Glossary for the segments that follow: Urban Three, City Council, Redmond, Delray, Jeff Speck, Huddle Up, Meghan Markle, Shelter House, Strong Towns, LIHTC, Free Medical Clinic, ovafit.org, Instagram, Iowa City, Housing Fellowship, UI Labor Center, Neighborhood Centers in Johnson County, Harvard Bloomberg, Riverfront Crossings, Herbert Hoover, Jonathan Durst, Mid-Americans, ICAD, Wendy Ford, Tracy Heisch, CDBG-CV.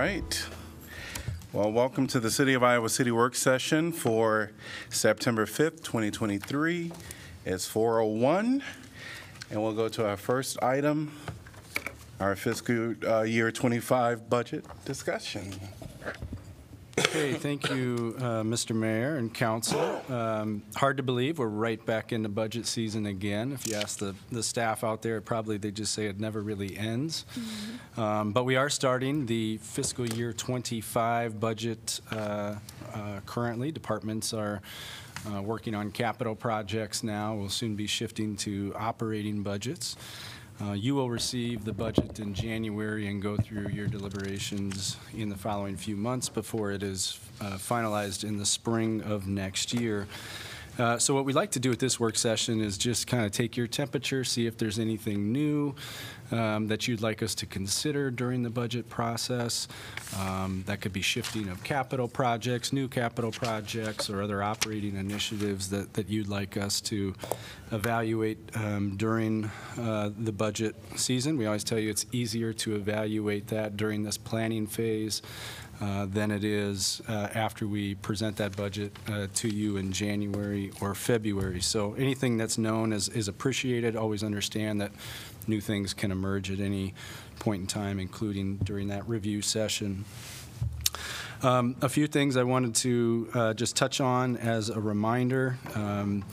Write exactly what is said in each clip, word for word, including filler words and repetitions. right. Well, welcome to the City of Iowa City work session for September fifth, twenty twenty-three. It's four oh one, and we'll go to our first item, our fiscal uh, year twenty-five budget discussion. Okay, thank you, uh, Mister Mayor and Council. Um, hard to believe we're right back into budget season again. If you ask the, the staff out there, probably they just say it never really ends. Mm-hmm. Um, but we are starting the fiscal year twenty-five budget uh, uh, currently. Departments are uh, working on capital projects now. We'll soon be shifting to operating budgets. Uh, you will receive the budget in January and go through your deliberations in the following few months before it is uh, finalized in the spring of next year. Uh, so what we'd like to do at this work session is just kind of take your temperature, see if there's anything new um, that you'd like us to consider during the budget process. Um, that could be shifting of capital projects, new capital projects, or other operating initiatives that, that you'd like us to evaluate um, during uh, the budget season. We always tell you it's easier to evaluate that during this planning phase Uh, than it is uh, after we present that budget uh, to you in January or February. So anything that's known is, is appreciated. Always understand that new things can emerge at any point in time, including during that review session. Um, a few things I wanted to uh, just touch on as a reminder. Um,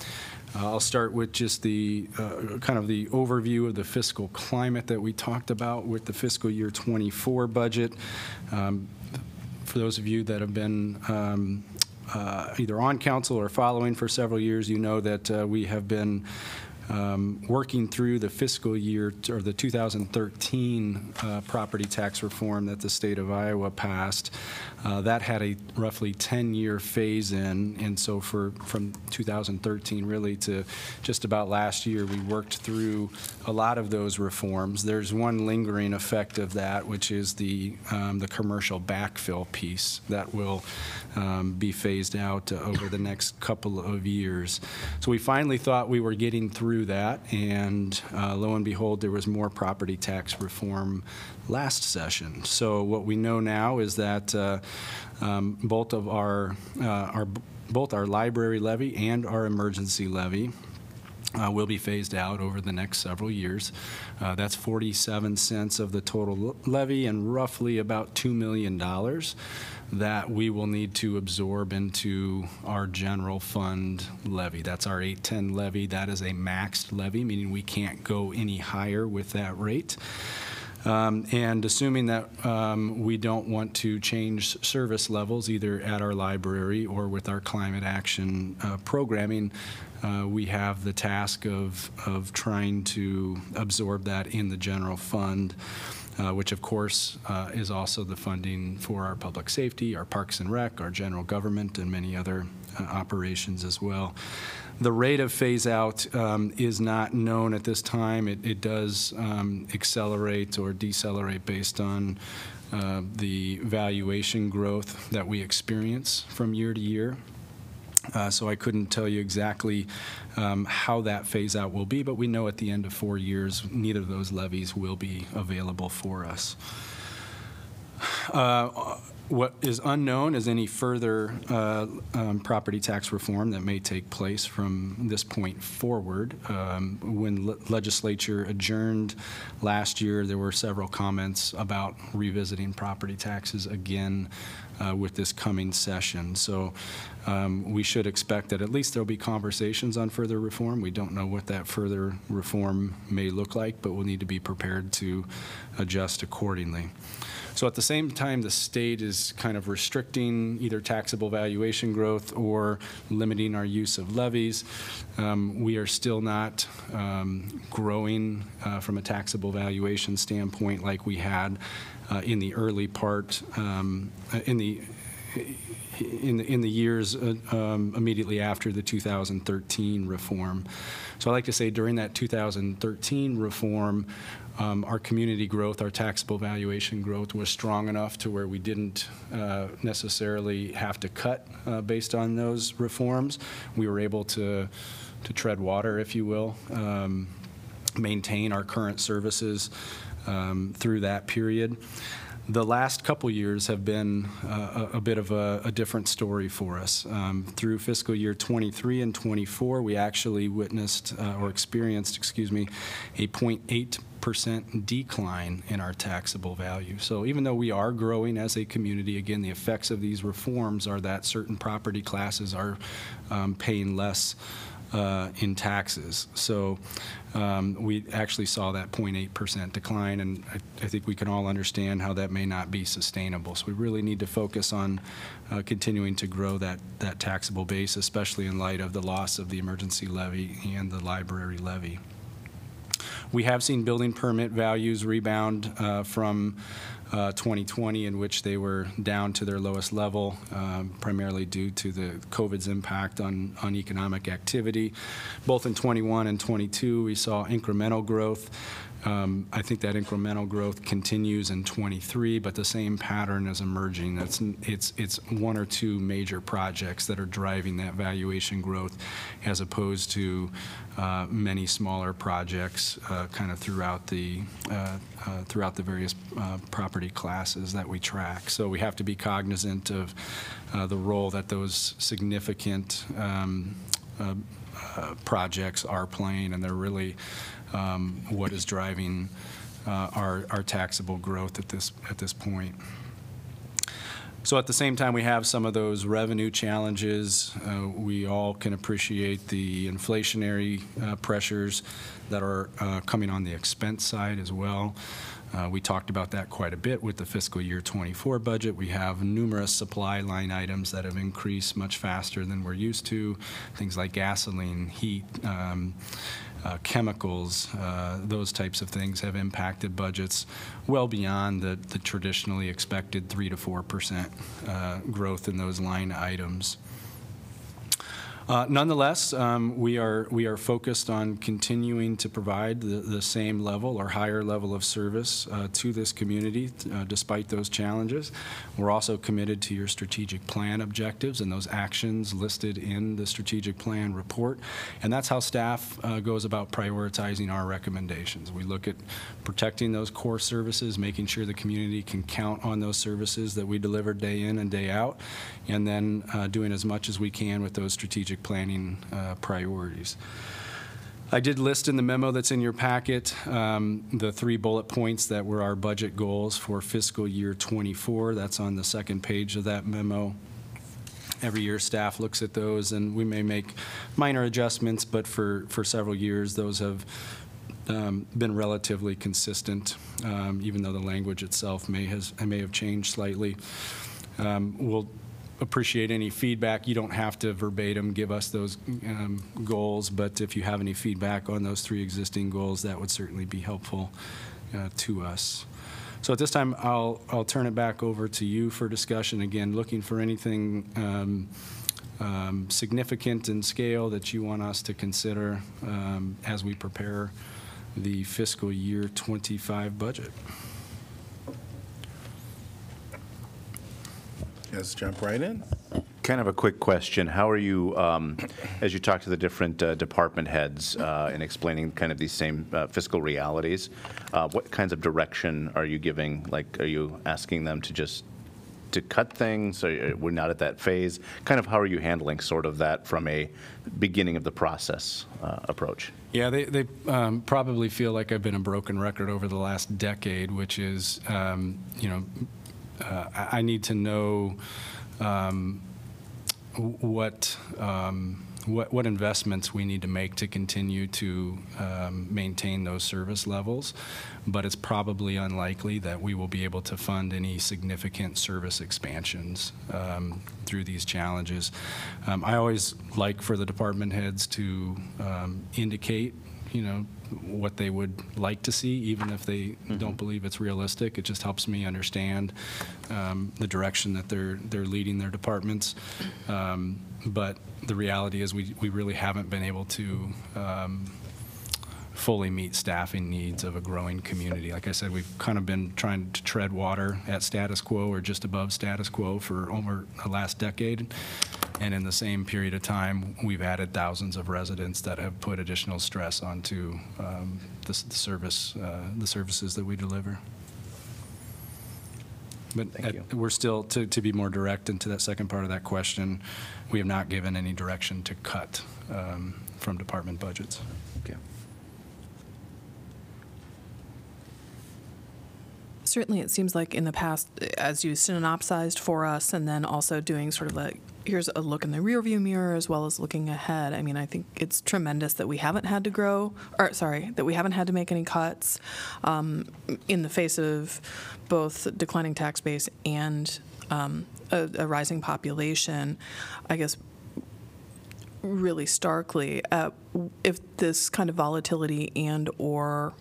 Uh, I'll start with just the uh, kind of the overview of the fiscal climate that we talked about with the fiscal year twenty-four budget. Um, for those of you that have been um, uh, either on council or following for several years, you know that uh, we have been Um, working through the fiscal year t or the two thousand thirteen uh, property tax reform that the state of Iowa passed. Uh, that had a roughly ten year phase in, and so for from two thousand thirteen really to just about last year, we worked through a lot of those reforms. There's one lingering effect of that, which is the um, the commercial backfill piece that will um, be phased out uh, over the next couple of years. So we finally thought we were getting through that, and uh, lo and behold, there was more property tax reform last session. So what we know now is that uh, um, both of our, uh, our both our library levy and our emergency levy Uh, will be phased out over the next several years. Uh, that's forty-seven cents of the total levy and roughly about two million dollars that we will need to absorb into our general fund levy. That's our eight ten levy. That is a maxed levy, meaning we can't go any higher with that rate. Um, and assuming that um, we don't want to change service levels either at our library or with our climate action uh, programming, uh, we have the task of, of trying to absorb that in the general fund, uh, which of course uh, is also the funding for our public safety, our parks and rec, our general government, and many other uh, operations as well. The rate of phase out um, is not known at this time. It, it does um, accelerate or decelerate based on uh, the valuation growth that we experience from year to year. Uh, so I couldn't tell you exactly um, how that phase out will be, but we know at the end of four years, neither of those levies will be available for us. Uh, What is unknown is any further uh, um, property tax reform that may take place from this point forward. Um, when le legislature adjourned last year, there were several comments about revisiting property taxes again uh, with this coming session. So um, we should expect that at least there'll be conversations on further reform. We don't know what that further reform may look like, but we'll need to be prepared to adjust accordingly. So at the same time, the state is kind of restricting either taxable valuation growth or limiting our use of levies. Um, we are still not um, growing uh, from a taxable valuation standpoint like we had uh, in the early part, um, in the In the, in the years uh, um, immediately after the two thousand thirteen reform. So I like to say during that two thousand thirteen reform, um, our community growth, our taxable valuation growth was strong enough to where we didn't uh, necessarily have to cut uh, based on those reforms. We were able to, to tread water, if you will, um, maintain our current services um, through that period. The last couple years have been uh, a, a bit of a, a different story for us. Um, through fiscal year twenty-three and twenty-four, we actually witnessed uh, or experienced, excuse me, a zero point eight percent decline in our taxable value. So even though we are growing as a community, again, the effects of these reforms are that certain property classes are um, paying less Uh, in taxes. So um, we actually saw that zero point eight percent decline, and I, I think we can all understand how that may not be sustainable. So we really need to focus on uh, continuing to grow that, that taxable base, especially in light of the loss of the emergency levy and the library levy. We have seen building permit values rebound uh, from Uh, twenty twenty, in which they were down to their lowest level, um, primarily due to the COVID's impact on, on economic activity. Both in twenty-one and twenty-two, we saw incremental growth. Um, I think that incremental growth continues in twenty-three, but the same pattern is emerging. That's, it's, it's one or two major projects that are driving that valuation growth, as opposed to uh, many smaller projects uh, kind of throughout the, uh, uh, throughout the various uh, property classes that we track. So we have to be cognizant of uh, the role that those significant um, uh, uh, projects are playing, and they're really Um, what is driving uh, our, our taxable growth at this at this point. So at the same time, we have some of those revenue challenges. Uh, we all can appreciate the inflationary uh, pressures that are uh, coming on the expense side as well. Uh, we talked about that quite a bit with the fiscal year twenty-four budget. We have numerous supply line items that have increased much faster than we're used to, things like gasoline, heat, um, uh, chemicals, uh, those types of things have impacted budgets well beyond the, the traditionally expected three to four percent uh, growth in those line items. Uh, nonetheless, um, we are we are focused on continuing to provide the, the same level or higher level of service uh, to this community uh, despite those challenges. We're also committed to your strategic plan objectives and those actions listed in the strategic plan report, and that's how staff uh, goes about prioritizing our recommendations. We look at protecting those core services, making sure the community can count on those services that we deliver day in and day out, and then uh, doing as much as we can with those strategic planning uh, priorities. I did list in the memo that's in your packet um, the three bullet points that were our budget goals for fiscal year twenty-four. That's on the second page of that memo. Every year staff looks at those, and we may make minor adjustments, but for, for several years those have um, been relatively consistent, um, even though the language itself may, has, may have changed slightly. Um, we'll appreciate any feedback. You don't have to verbatim give us those um, goals, but if you have any feedback on those three existing goals, that would certainly be helpful uh, to us. So at this time, I'll, I'll turn it back over to you for discussion. Again, looking for anything um, um, significant in scale that you want us to consider um, as we prepare the fiscal year twenty-five budget. Let's jump right in. Kind of a quick question. How are you, um, as you talk to the different uh, department heads uh, in explaining kind of these same uh, fiscal realities, uh, what kinds of direction are you giving? Like, are you asking them to just to cut things? Or we're not at that phase. Kind of how are you handling sort of that from a beginning of the process uh, approach? Yeah, they, they um, probably feel like I've been a broken record over the last decade, which is, um, you know, Uh, I need to know um, what, um, what what investments we need to make to continue to um, maintain those service levels, but it's probably unlikely that we will be able to fund any significant service expansions um, through these challenges. Um, I always like for the department heads to um, indicate, you know, what they would like to see, even if they mm-hmm. don't believe it's realistic. It just helps me understand um, the direction that they're they're leading their departments. Um, but the reality is we, we really haven't been able to um, fully meet staffing needs of a growing community. Like I said, we've kind of been trying to tread water at status quo or just above status quo for over the last decade. And in the same period of time, we've added thousands of residents that have put additional stress onto um, the, the service, uh, the services that we deliver. But at, we're still, to, to be more direct into that second part of that question, we have not given any direction to cut um, from department budgets. Okay. Certainly, it seems like in the past, as you synopsized for us, and then also doing sort of like, here's a look in the rearview mirror as well as looking ahead. I mean, I think it's tremendous that we haven't had to grow, or sorry, that we haven't had to make any cuts um, in the face of both declining tax base and um, a, a rising population. I guess really starkly, uh, if this kind of volatility and or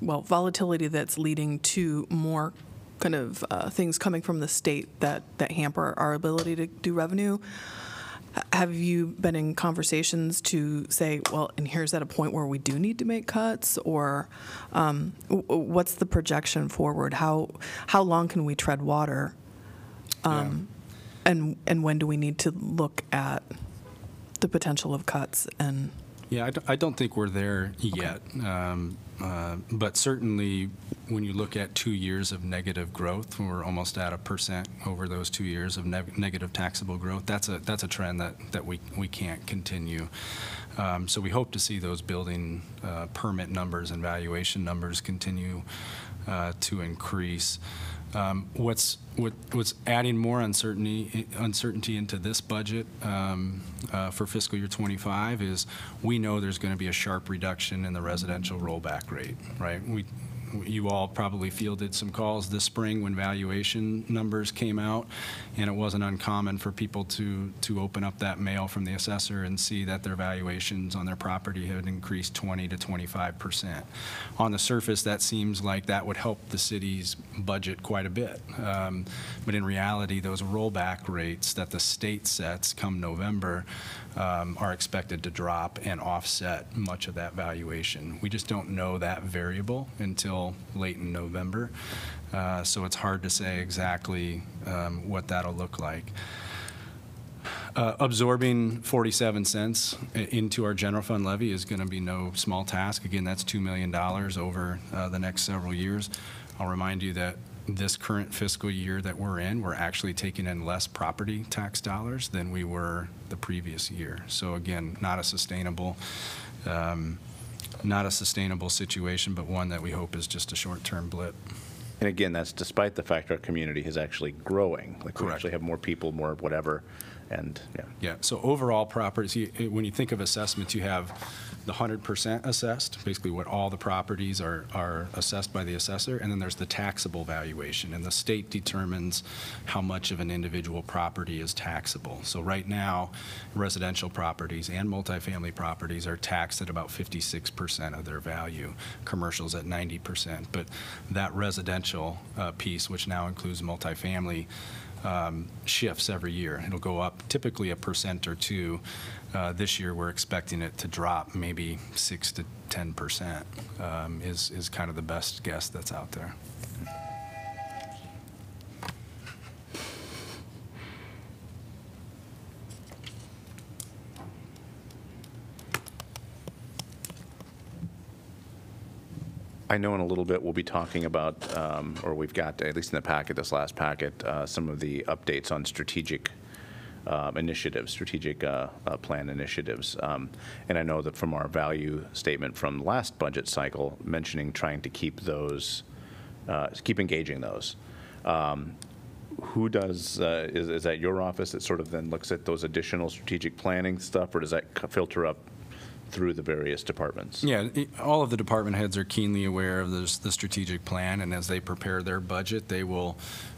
well, volatility that's leading to more kind of uh, things coming from the state that, that hamper our ability to do revenue. Have you been in conversations to say, well, and here's at a point where we do need to make cuts, or um, what's the projection forward? How how long can we tread water, um, yeah. and and when do we need to look at the potential of cuts? And yeah, I don't, I don't think we're there yet. Okay. Um, Uh, but certainly, when you look at two years of negative growth, we're almost at a percent over those two years of ne negative taxable growth. That's a that's a trend that that we we can't continue. Um, so we hope to see those building uh, permit numbers and valuation numbers continue uh, to increase. Um, what's what, what's adding more uncertainty uncertainty into this budget um, uh, for fiscal year twenty-five is we know there's going to be a sharp reduction in the residential rollback rate, right? We, you all probably fielded some calls this spring when valuation numbers came out, and it wasn't uncommon for people to to open up that mail from the assessor and see that their valuations on their property had increased twenty to twenty-five percent. On the surface, that seems like that would help the city's budget quite a bit, um, but in reality, those rollback rates that the state sets come November um, are expected to drop and offset much of that valuation. We just don't know that variable until late in November, uh, so it's hard to say exactly um, what that'll look like. Uh, absorbing forty-seven cents into our general fund levy is going to be no small task. Again, that's two million dollars over uh, the next several years. I'll remind you that this current fiscal year that we're in, we're actually taking in less property tax dollars than we were the previous year. So again, not a sustainable um, Not a sustainable situation, but one that we hope is just a short-term blip. And again, that's despite the fact our community is actually growing. Like Correct. We actually have more people, more whatever, and yeah. Yeah. So overall, properties. When you think of assessments, you have the one hundred percent assessed, basically what all the properties are are assessed by the assessor, and then there's the taxable valuation, and the state determines how much of an individual property is taxable. So right now, residential properties and multifamily properties are taxed at about fifty-six percent of their value, commercials at ninety percent, but that residential uh, piece, which now includes multifamily, Um, shifts every year. It'll go up typically a percent or two. Uh, this year we're expecting it to drop maybe six to ten percent um, is, is kind of the best guess that's out there. I know in a little bit we'll be talking about, um, or we've got, at least in the packet, this last packet, uh, some of the updates on strategic uh, initiatives, strategic uh, uh, plan initiatives. Um, and I know that from our value statement from the last budget cycle, mentioning trying to keep those, uh, keep engaging those. Um, who does, uh, is, is that your office that sort of then looks at those additional strategic planning stuff, or does that filter up through the various departments? Yeah, all of the department heads are keenly aware of this, the strategic plan, and as they prepare their budget, they will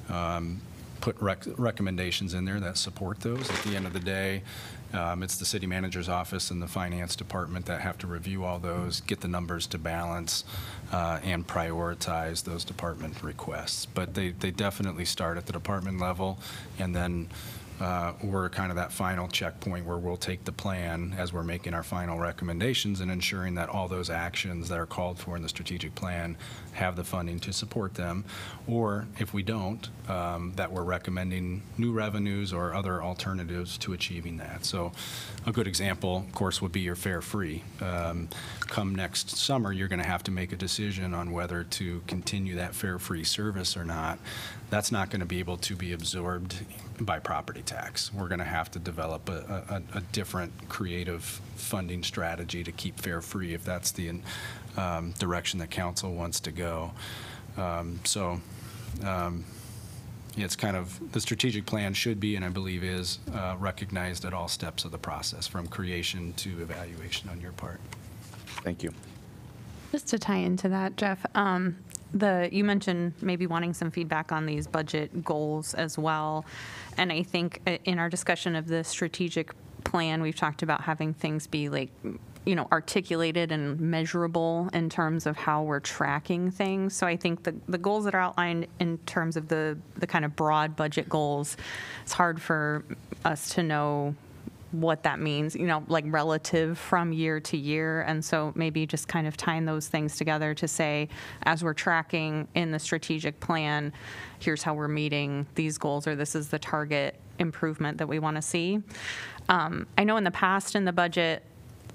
um, put rec recommendations in there that support those. At the end of the day, um, it's the city manager's office and the finance department that have to review all those, get the numbers to balance, uh, and prioritize those department requests. But they, they definitely start at the department level, and then uh, or kind of that final checkpoint where we'll take the plan as we're making our final recommendations and ensuring that all those actions that are called for in the strategic plan have the funding to support them, or if we don't, um, that we're recommending new revenues or other alternatives to achieving that. So a good example, of course, would be your fare free. Um, come next summer, you're going to have to make a decision on whether to continue that fare free service or not. That's not going to be able to be absorbed by property tax. We're going to have to develop a, a, a different creative funding strategy to keep fare free if that's the um, direction that council wants to go. Um, so um, it's kind of the strategic plan should be, and I believe is, uh, recognized at all steps of the process from creation to evaluation on your part. Thank you. Just to tie into that, Jeff, um, The, you mentioned maybe wanting some feedback on these budget goals as well. And I think in our discussion of the strategic plan, we've talked about having things be like, you know, articulated and measurable in terms of how we're tracking things. So I think the, the goals that are outlined in terms of the, the kind of broad budget goals, it's hard for us to know what that means, you know, like relative from year to year. And so maybe just kind of tying those things together to say, as we're tracking in the strategic plan, here's how we're meeting these goals, or this is the target improvement that we want to see. Um, I know in the past in the budget,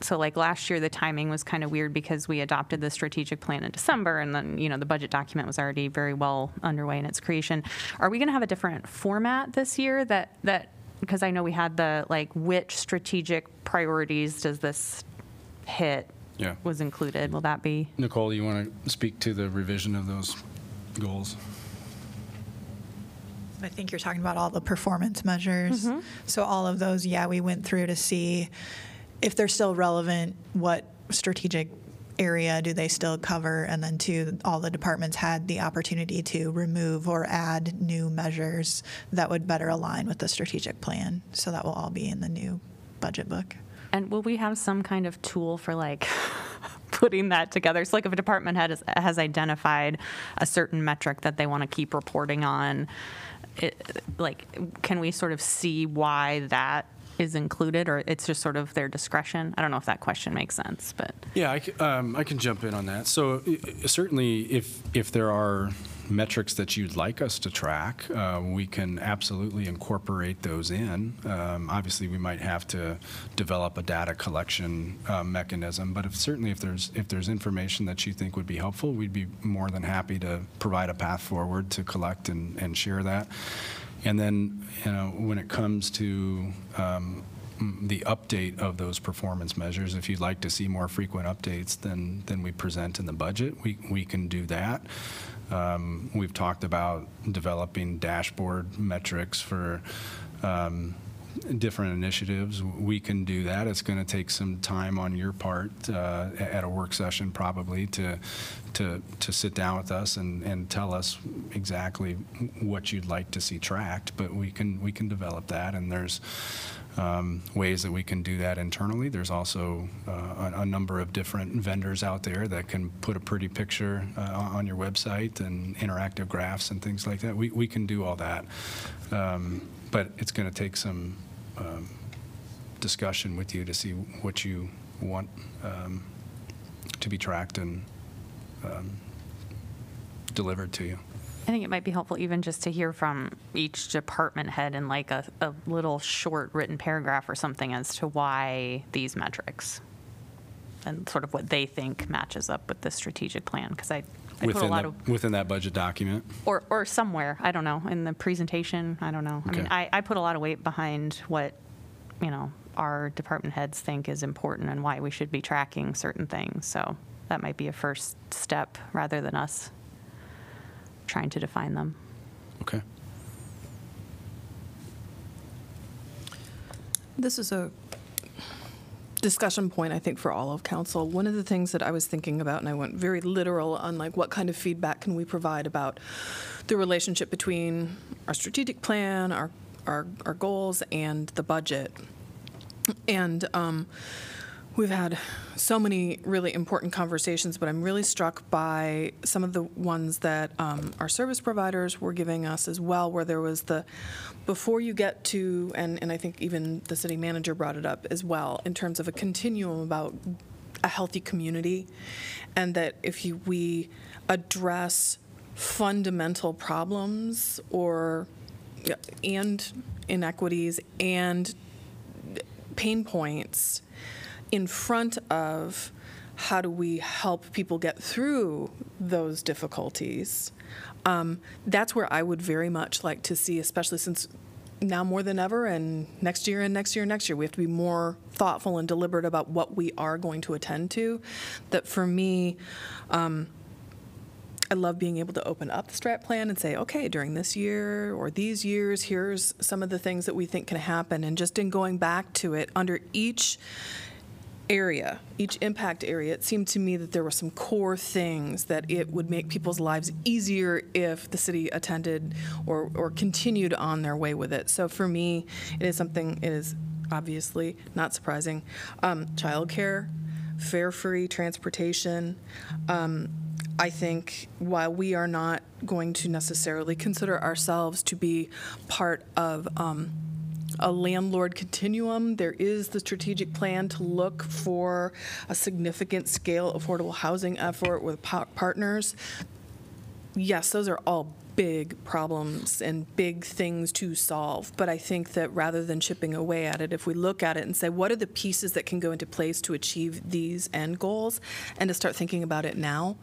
so like last year, the timing was kind of weird because we adopted the strategic plan in December, and then, you know, the budget document was already very well underway in its creation. Are we going to have a different format this year that, that, because I know we had the, like, which strategic priorities does this hit, yeah, was included. Will that be? Nicole, you want to speak to the revision of those goals? I think you're talking about all the performance measures. Mm-hmm. So all of those, yeah, we went through to see if they're still relevant, what strategic area do they still cover, and then two, all the departments had the opportunity to remove or add new measures that would better align with the strategic plan. So that will all be in the new budget book. And will we have some kind of tool for, like, putting that together? So like if a department head has, has identified a certain metric that they want to keep reporting on, it, like, can we sort of see why that is included, or it's just sort of their discretion? I don't know if that question makes sense, but yeah, I, um, I can jump in on that. So uh, certainly if if there are metrics that you'd like us to track, uh, we can absolutely incorporate those in. Um, obviously we might have to develop a data collection uh, mechanism, but if certainly if there's if there's information that you think would be helpful, we'd be more than happy to provide a path forward to collect and, and share that. And then, you know, when it comes to um, the update of those performance measures, if you'd like to see more frequent updates than, than we present in the budget, we, we can do that. Um, we've talked about developing dashboard metrics for um, different initiatives. We can do that. It's going to take some time on your part uh, at a work session probably to to to sit down with us and and tell us exactly what you'd like to see tracked, but we can we can develop that, and there's um, ways that we can do that internally. There's also uh, a, a number of different vendors out there that can put a pretty picture uh, on your website and interactive graphs and things like that. We, we can do all that, um, but it's going to take some Um, discussion with you to see what you want um, to be tracked and um, delivered to you. I think it might be helpful even just to hear from each department head in like a, a little short written paragraph or something as to why these metrics and sort of what they think matches up with the strategic plan, because I, I within, put a lot the, of, within that budget document? Or or somewhere, I don't know, in the presentation, I don't know. Okay. I mean, I, I put a lot of weight behind what, you know, our department heads think is important and why we should be tracking certain things. So that might be a first step rather than us trying to define them. Okay. This is a discussion point, I think, for all of council. One of the things that I was thinking about, and I went very literal on like what kind of feedback can we provide about the relationship between our strategic plan, our our, our goals, and the budget. And um, We've had so many really important conversations, but I'm really struck by some of the ones that um, our service providers were giving us as well, where there was the, before you get to, and, and I think even the city manager brought it up as well, in terms of a continuum about a healthy community, and that if you, we address fundamental problems or and inequities and pain points in front of how do we help people get through those difficulties, um, that's where I would very much like to see, especially since now more than ever and next year and next year and next year, we have to be more thoughtful and deliberate about what we are going to attend to. That for me, um, I love being able to open up the strat plan and say, okay, during this year or these years, here's some of the things that we think can happen. And just in going back to it, under each area, each impact area, it seemed to me that there were some core things that it would make people's lives easier if the city attended or, or continued on their way with it. So for me, it is something, it is obviously not surprising. Um, childcare, fare-free transportation. Um, I think while we are not going to necessarily consider ourselves to be part of um, a landlord continuum, there is the strategic plan to look for a significant scale affordable housing effort with par- partners. Yes, those are all big problems and big things to solve, but I think that rather than chipping away at it, if we look at it and say, what are the pieces that can go into place to achieve these end goals, and to start thinking about it now,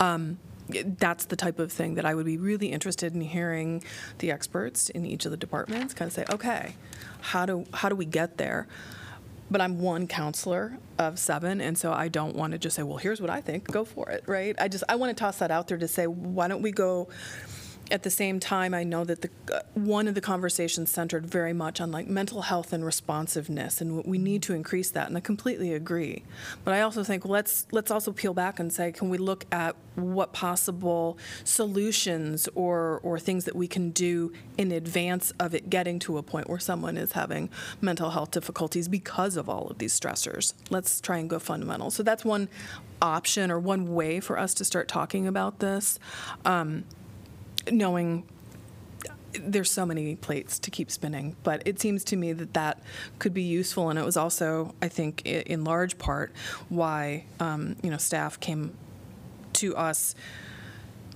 um, that's the type of thing that I would be really interested in hearing the experts in each of the departments kind of say, okay, how do how do we get there? But I'm one counselor of seven, and so I don't want to just say, well, here's what I think, go for it, right? I just I want to toss that out there to say, why don't we go at the same time? I know that the uh, one of the conversations centered very much on like mental health and responsiveness, and we need to increase that, and I completely agree. But I also think let's let's also peel back and say, can we look at what possible solutions or or things that we can do in advance of it getting to a point where someone is having mental health difficulties because of all of these stressors? Let's try and go fundamental. So that's one option or one way for us to start talking about this. Um, knowing there's so many plates to keep spinning, but it seems to me that that could be useful. And it was also, I think, in large part why um, you know, staff came to us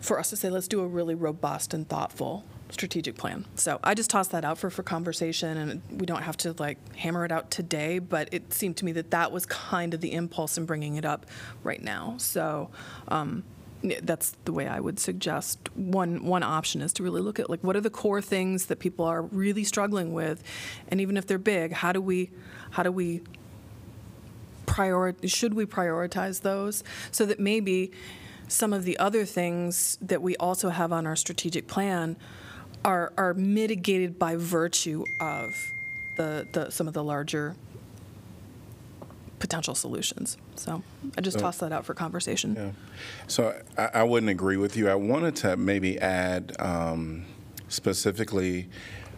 for us to say, let's do a really robust and thoughtful strategic plan. So I just tossed that out for, for conversation, and we don't have to like hammer it out today, but it seemed to me that that was kind of the impulse in bringing it up right now. So, um, that's the way I would suggest one one option is to really look at like what are the core things that people are really struggling with, and even if they're big, how do we how do we prior should we prioritize those so that maybe some of the other things that we also have on our strategic plan are are mitigated by virtue of the, the some of the larger potential solutions. So I just tossed that out for conversation. Yeah. So I, I wouldn't agree with you. I wanted to maybe add um, specifically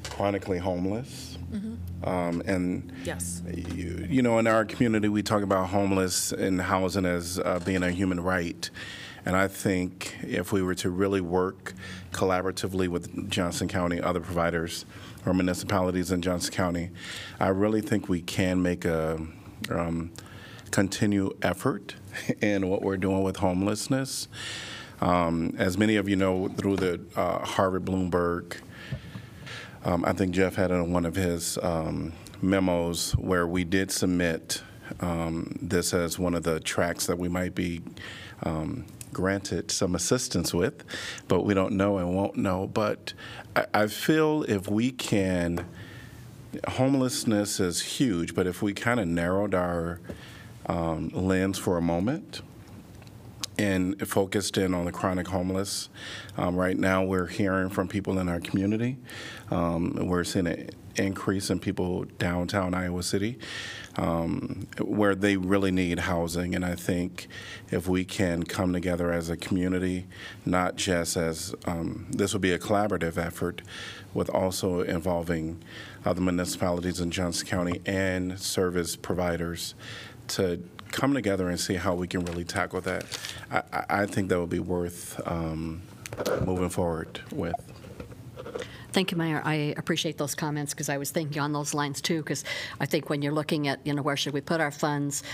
chronically homeless. Mm-hmm. um, and yes. you, you know, in our community, we talk about homeless and housing as uh, being a human right. And I think if we were to really work collaboratively with Johnson County, other providers or municipalities in Johnson County, I really think we can make a Um, continue effort in what we're doing with homelessness. Um, as many of you know, through the uh, Harvard Bloomberg, um, I think Jeff had in one of his um, memos where we did submit um, this as one of the tracks that we might be um, granted some assistance with, but we don't know and won't know. But I, I feel if we can, homelessness is huge, but if we kind of narrowed our um, lens for a moment and focused in on the chronic homeless, um, right now we're hearing from people in our community. Um, we're seeing an increase in people downtown Iowa City um, where they really need housing. And I think if we can come together as a community, not just as um, this will be a collaborative effort with also involving other municipalities in Johnson County and service providers to come together and see how we can really tackle that. I, I think that would be worth um, moving forward with. Thank you, Mayor. I appreciate those comments because I was thinking on those lines too, because I think when you're looking at, you know, where should we put our funds,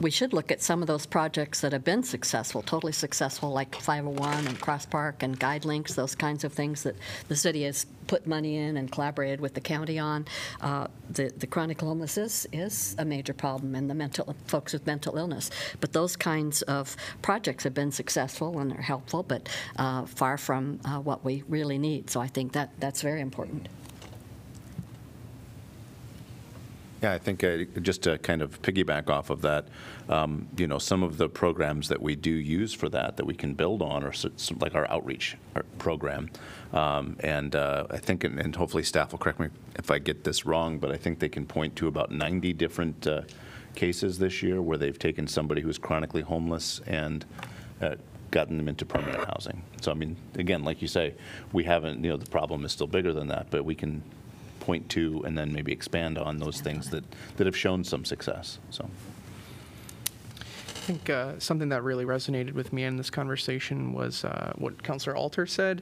we should look at some of those projects that have been successful, totally successful, like five oh one and Cross Park and Guide Links, those kinds of things that the city has put money in and collaborated with the county on. Uh, the, the chronic illness is, is a major problem, and the mental folks with mental illness. But those kinds of projects have been successful and are helpful, but uh, far from uh, what we really need. So I think that that's very important. Yeah, I think uh, just to kind of piggyback off of that, um, you know, some of the programs that we do use for that that we can build on are some, like our outreach program. Um, and uh, I think, and hopefully staff will correct me if I get this wrong, but I think they can point to about ninety different uh, cases this year where they've taken somebody who's chronically homeless and uh, gotten them into permanent housing. So, I mean, again, like you say, we haven't, you know, the problem is still bigger than that, but we can point to and then maybe expand on those things that, that have shown some success. So I think uh, something that really resonated with me in this conversation was uh, what Councilor Alter said,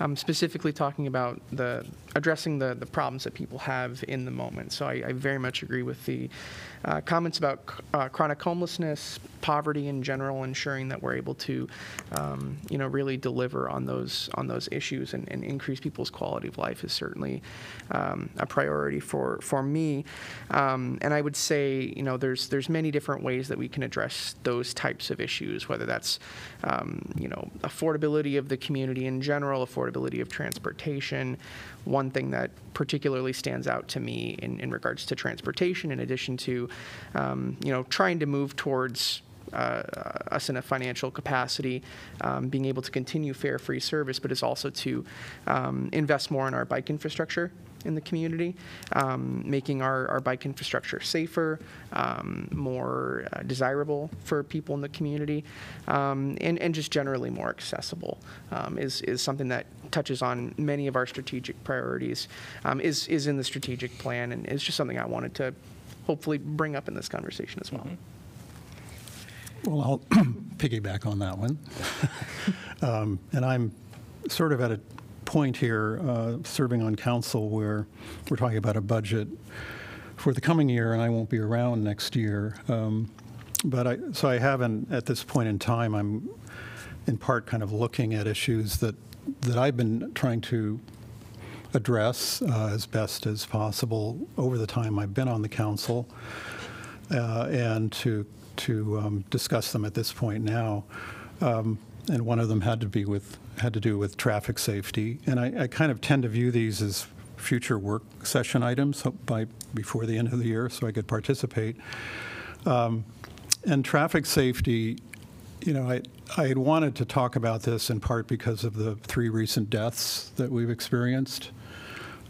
um, specifically talking about the addressing the, the problems that people have in the moment. So I, I very much agree with the uh, comments about uh, chronic homelessness, poverty in general, ensuring that we're able to, um, you know, really deliver on those on those issues and, and increase people's quality of life is certainly um, a priority for for me. Um, and I would say, you know, there's there's many different ways that we can address those types of issues, whether that's, um, you know, affordability of the community in general, affordability of transportation. One thing that particularly stands out to me in, in regards to transportation, in addition to, um, you know, trying to move towards uh, us in a financial capacity, um, being able to continue fare free service, but it's also to um, invest more in our bike infrastructure in the community, um, making our, our bike infrastructure safer, um, more uh, desirable for people in the community, um, and, and just generally more accessible um, is, is something that touches on many of our strategic priorities, um, is, is in the strategic plan, and is just something I wanted to hopefully bring up in this conversation as well. Mm-hmm. Well, I'll piggyback on that one. um, and I'm sort of at a point here, uh, serving on council, where we're talking about a budget for the coming year, and I won't be around next year. Um, but I, so I haven't, at this point in time, I'm in part kind of looking at issues that, that I've been trying to address uh, as best as possible over the time I've been on the council, uh, and to, to um, discuss them at this point now. Um, and one of them had to be with had to do with traffic safety, and I, I kind of tend to view these as future work session items by before the end of the year, so I could participate. Um, and traffic safety, you know, I I had wanted to talk about this in part because of the three recent deaths that we've experienced.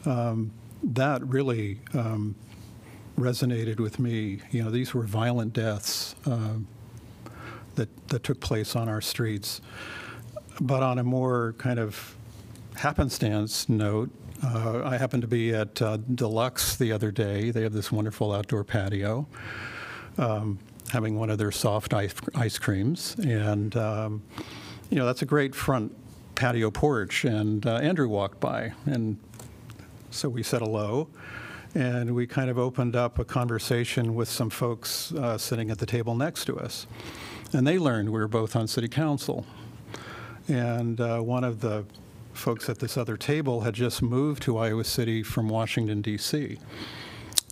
Um, that really um, resonated with me. You know, these were violent deaths uh, that that took place on our streets. But on a more kind of happenstance note, uh, I happened to be at uh, Deluxe the other day. They have this wonderful outdoor patio, um, having one of their soft ice, ice creams. And, um, you know, that's a great front patio porch. And uh, Andrew walked by. And so we said hello. And we kind of opened up a conversation with some folks uh, sitting at the table next to us. And they learned we were both on city council. And uh, one of the folks at this other table had just moved to Iowa City from Washington, D C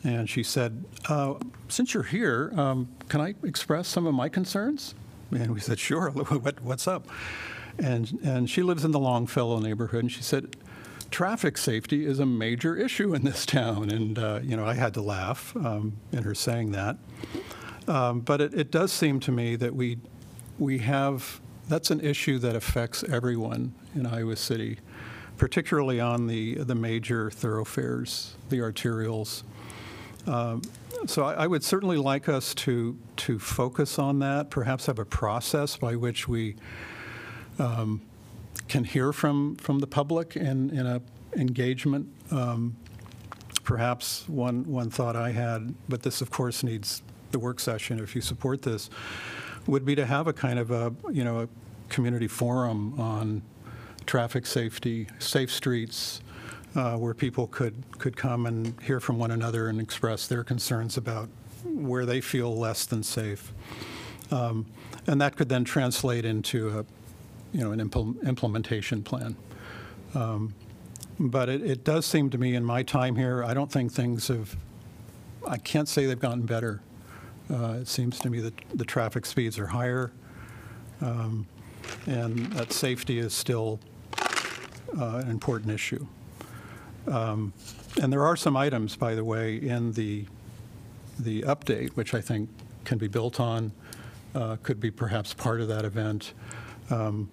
And she said, uh, since you're here, um, can I express some of my concerns? And we said, sure, what, what's up? And, and she lives in the Longfellow neighborhood, and she said, traffic safety is a major issue in this town. And uh, you know, I had to laugh um, in her saying that. Um, but it, it does seem to me that we, we have that's an issue that affects everyone in Iowa City, particularly on the, the major thoroughfares, the arterials. Um, so I, I would certainly like us to, to focus on that, perhaps have a process by which we um, can hear from, from the public in, in a engagement. Um, perhaps one, one thought I had, but this, of course, needs the work session, if you support this, would be to have a kind of a, you know, a community forum on traffic safety, safe streets, uh, where people could, could come and hear from one another and express their concerns about where they feel less than safe. Um, and that could then translate into a, you know, an impl- implementation plan. Um, but it, it does seem to me in my time here, I don't think things have, I can't say they've gotten better. Uh, it seems to me that the traffic speeds are higher, um, and that safety is still uh, an important issue. Um, and there are some items, by the way, in the the update, which I think can be built on, uh, could be perhaps part of that event. Um,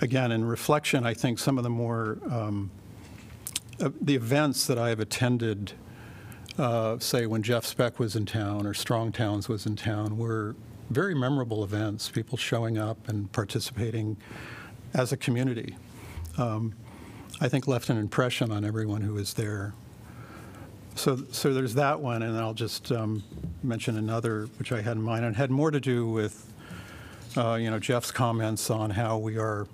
again, in reflection, I think some of the more, um, uh, the events that I have attended, uh, say when Jeff Speck was in town or Strong Towns was in town, were very memorable events, people showing up and participating as a community. Um, I think left an impression on everyone who was there. So, so there's that one, and I'll just um, mention another, which I had in mind, and had more to do with, uh, you know, Jeff's comments on how we are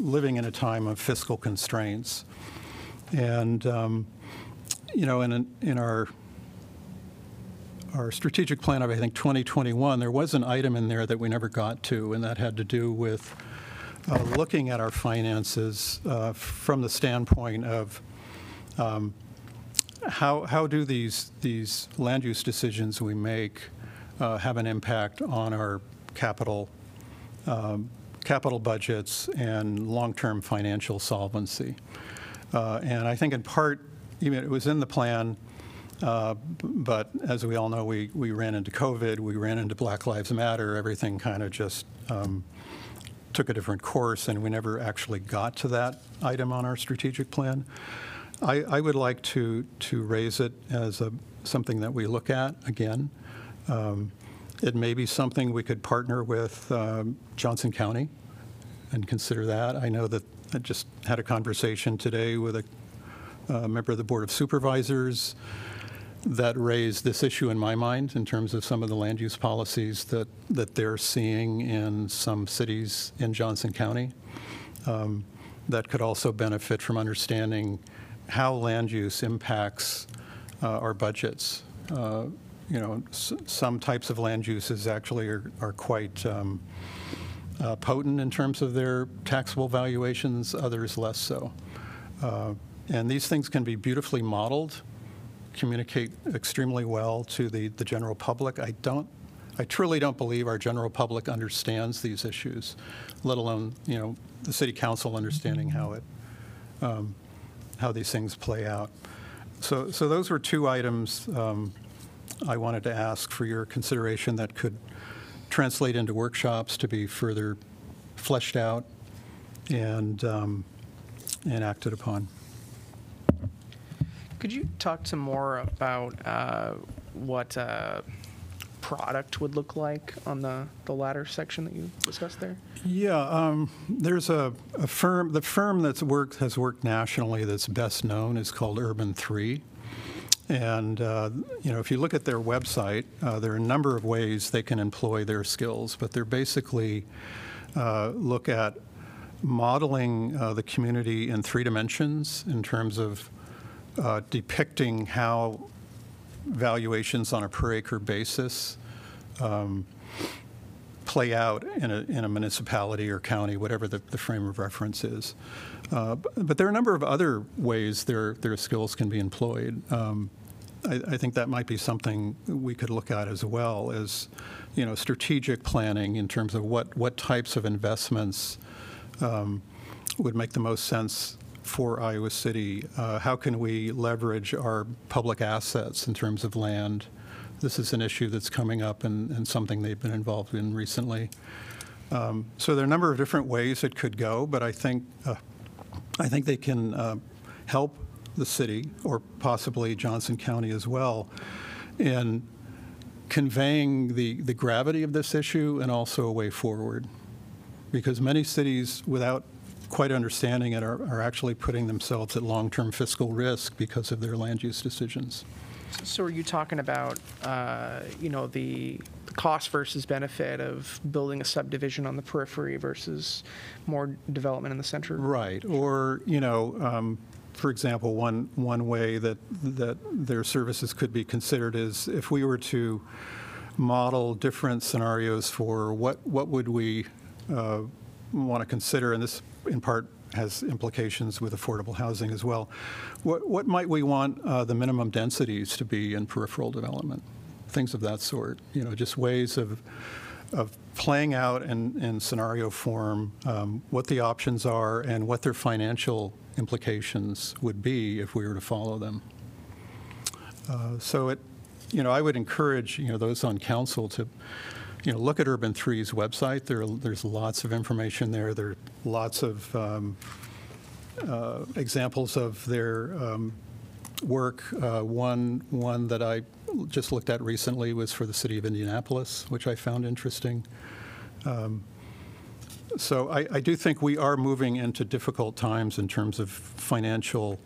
living in a time of fiscal constraints. And, um, you know, in, in our, our strategic plan of, I think, twenty twenty-one, there was an item in there that we never got to, and that had to do with uh, looking at our finances uh, from the standpoint of, um, How, how do these, these land use decisions we make uh, have an impact on our capital, um, capital budgets and long-term financial solvency? Uh, and I think in part, even it was in the plan, uh, but as we all know, we, we ran into COVID, we ran into Black Lives Matter, everything kind of just um, took a different course, and we never actually got to that item on our strategic plan. I, I would like to, to raise it as a, something that we look at again. Um, it may be something we could partner with um, Johnson County and consider that. I know that I just had a conversation today with a uh, member of the Board of Supervisors that raised this issue in my mind in terms of some of the land use policies that, that they're seeing in some cities in Johnson County. Um, that could also benefit from understanding how land use impacts uh, our budgets. Uh, you know, s some types of land uses actually are, are quite um, uh, potent in terms of their taxable valuations, others less so. Uh, and these things can be beautifully modeled, communicate extremely well to the, the general public. I don't, I truly don't believe our general public understands these issues, let alone, you know, the City Council understanding how it, um, how these things play out. So, so those were two items um, I wanted to ask for your consideration that could translate into workshops to be further fleshed out and, um, and acted upon. Could you talk some more about uh, what uh, product would look like on the, the latter section that you discussed there? Yeah, um, there's a, a firm, the firm that's worked, has worked nationally that's best known is called Urban Three. And, uh, you know, if you look at their website, uh, there are a number of ways they can employ their skills, but they're basically uh, look at modeling uh, the community in three dimensions in terms of uh, depicting how valuations on a per acre basis um, play out in a, in a municipality or county, whatever the, the frame of reference is. Uh, but, but there are a number of other ways their, their skills can be employed. Um, I, I think that might be something we could look at as well as, you know, strategic planning in terms of what, what types of investments um, would make the most sense for Iowa City. Uh, how can we leverage our public assets in terms of land? This is an issue that's coming up and, and something they've been involved in recently. Um, so there are a number of different ways it could go, but I think, uh, I think they can uh, help the city or possibly Johnson County as well in conveying the, the gravity of this issue and also a way forward. Because many cities without quite understanding it are, are actually putting themselves at long-term fiscal risk because of their land use decisions. So are you talking about, uh, you know, the cost versus benefit of building a subdivision on the periphery versus more development in the center? Right. Or, you know, um, for example, one one way that that their services could be considered is if we were to model different scenarios for what what would we uh, want to consider, and this in part has implications with affordable housing as well. What, what might we want uh, the minimum densities to be in peripheral development? Things of that sort, you know, just ways of, of playing out in, in scenario form um, what the options are and what their financial implications would be if we were to follow them. Uh, so it, you know, I would encourage, you know, those on council to, you know, look at Urban Three's website. There, there's lots of information there. There are lots of um, uh, examples of their um, work. Uh, one, one that I just looked at recently was for the city of Indianapolis, which I found interesting. Um, so I, I do think we are moving into difficult times in terms of financial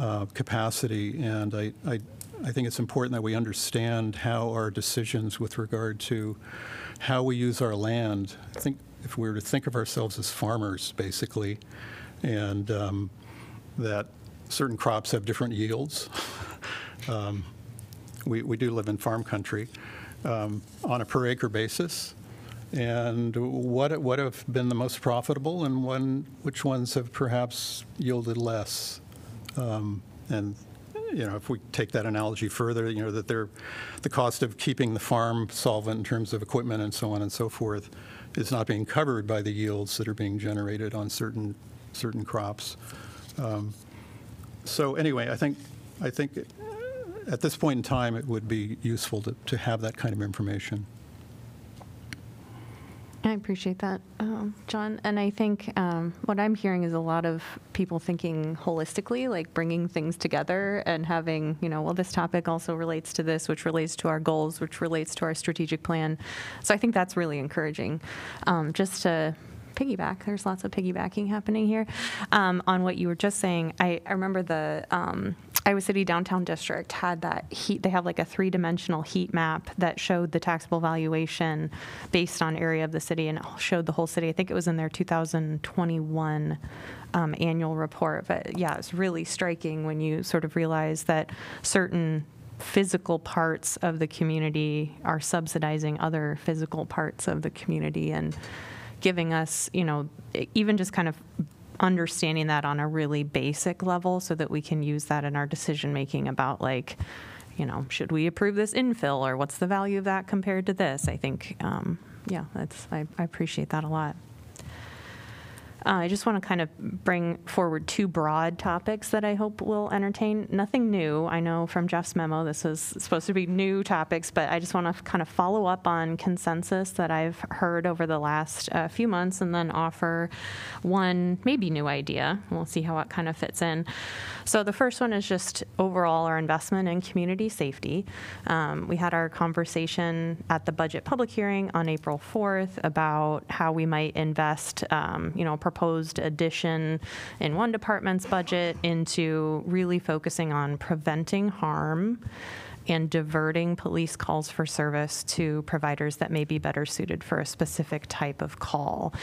uh, capacity, and I, I I think it's important that we understand how our decisions with regard to how we use our land, I think if we were to think of ourselves as farmers, basically, and um, that certain crops have different yields. um, we, we do live in farm country um, on a per acre basis. And what, what have been the most profitable and when, which ones have perhaps yielded less? Um, and you know, if we take that analogy further, you know, that they're, the cost of keeping the farm solvent in terms of equipment and so on and so forth is not being covered by the yields that are being generated on certain certain crops. Um, so anyway, I think I think at this point in time it would be useful to, to have that kind of information. I appreciate that, um, John. And I think um, what I'm hearing is a lot of people thinking holistically, like bringing things together and having, you know, well, this topic also relates to this, which relates to our goals, which relates to our strategic plan. So I think that's really encouraging. Um, just to piggyback, there's lots of piggybacking happening here. Um, on what you were just saying, I, I remember the um, Iowa City Downtown District had that heat, they have like a three-dimensional heat map that showed the taxable valuation based on area of the city and showed the whole city. I think it was in their two thousand twenty-one um, annual report, but yeah, it's really striking when you sort of realize that certain physical parts of the community are subsidizing other physical parts of the community and giving us, you know, even just kind of understanding that on a really basic level so that we can use that in our decision making about, like, you know, should we approve this infill or what's the value of that compared to this? I think, um, yeah, that's, I, I appreciate that a lot. Uh, I just want to kind of bring forward two broad topics that I hope will entertain. Nothing new. I know from Jeff's memo, this is supposed to be new topics, but I just want to kind of follow up on consensus that I've heard over the last uh, few months and then offer one maybe new idea. We'll see how it kind of fits in. So the first one is just overall our investment in community safety. Um, we had our conversation at the budget public hearing on April fourth about how we might invest, um, you know, proposed addition in one department's budget into really focusing on preventing harm and diverting police calls for service to providers that may be better suited for a specific type of call.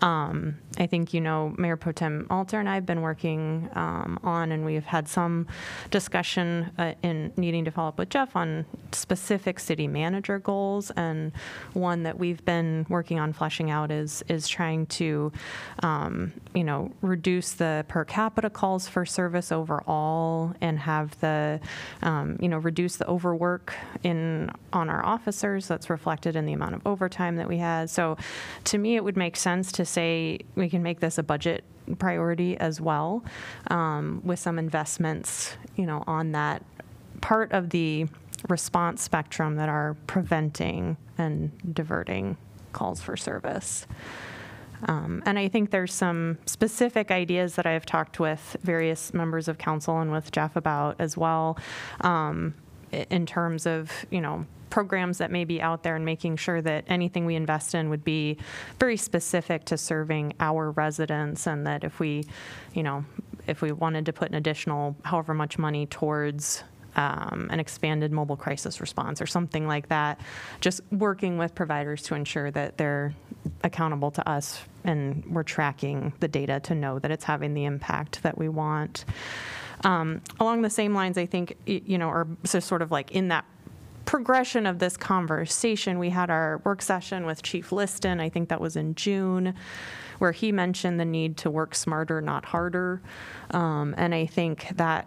Um, I think, you know, Mayor Pro Tem Alter and I have been working um, on, and we've had some discussion uh, in needing to follow up with Jeff on specific city manager goals. And one that we've been working on fleshing out is, is trying to, um, you know, reduce the per capita calls for service overall and have the, um, you know, reduce the overwork in on our officers. That's reflected in the amount of overtime that we had. So to me, it would make sense to say we can make this a budget priority as well, um, with some investments, you know, on that part of the response spectrum that are preventing and diverting calls for service. Um, and I think there's some specific ideas that I've talked with various members of council and with Jeff about as well, um, in terms of, you know, programs that may be out there and making sure that anything we invest in would be very specific to serving our residents, and that if we, you know, if we wanted to put an additional however much money towards um, an expanded mobile crisis response or something like that, just working with providers to ensure that they're accountable to us and we're tracking the data to know that it's having the impact that we want. Um, along the same lines, I think, you know, or so sort of like in that progression of this conversation, we had our work session with Chief Liston, I think that was in June, where he mentioned the need to work smarter, not harder. Um, and I think that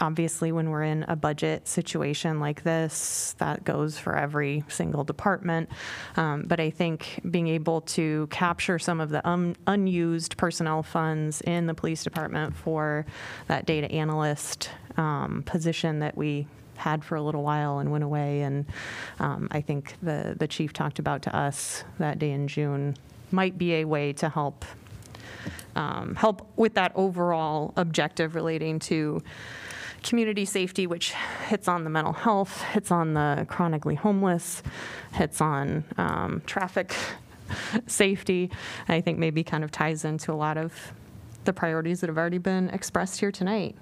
obviously when we're in a budget situation like this, that goes for every single department. Um, but I think being able to capture some of the un unused personnel funds in the police department for that data analyst um, position that we had for a little while and went away. And um, I think the, the chief talked about to us that day in June might be a way to help um, help with that overall objective relating to community safety, which hits on the mental health, hits on the chronically homeless, hits on um, traffic safety. I think maybe kind of ties into a lot of the priorities that have already been expressed here tonight.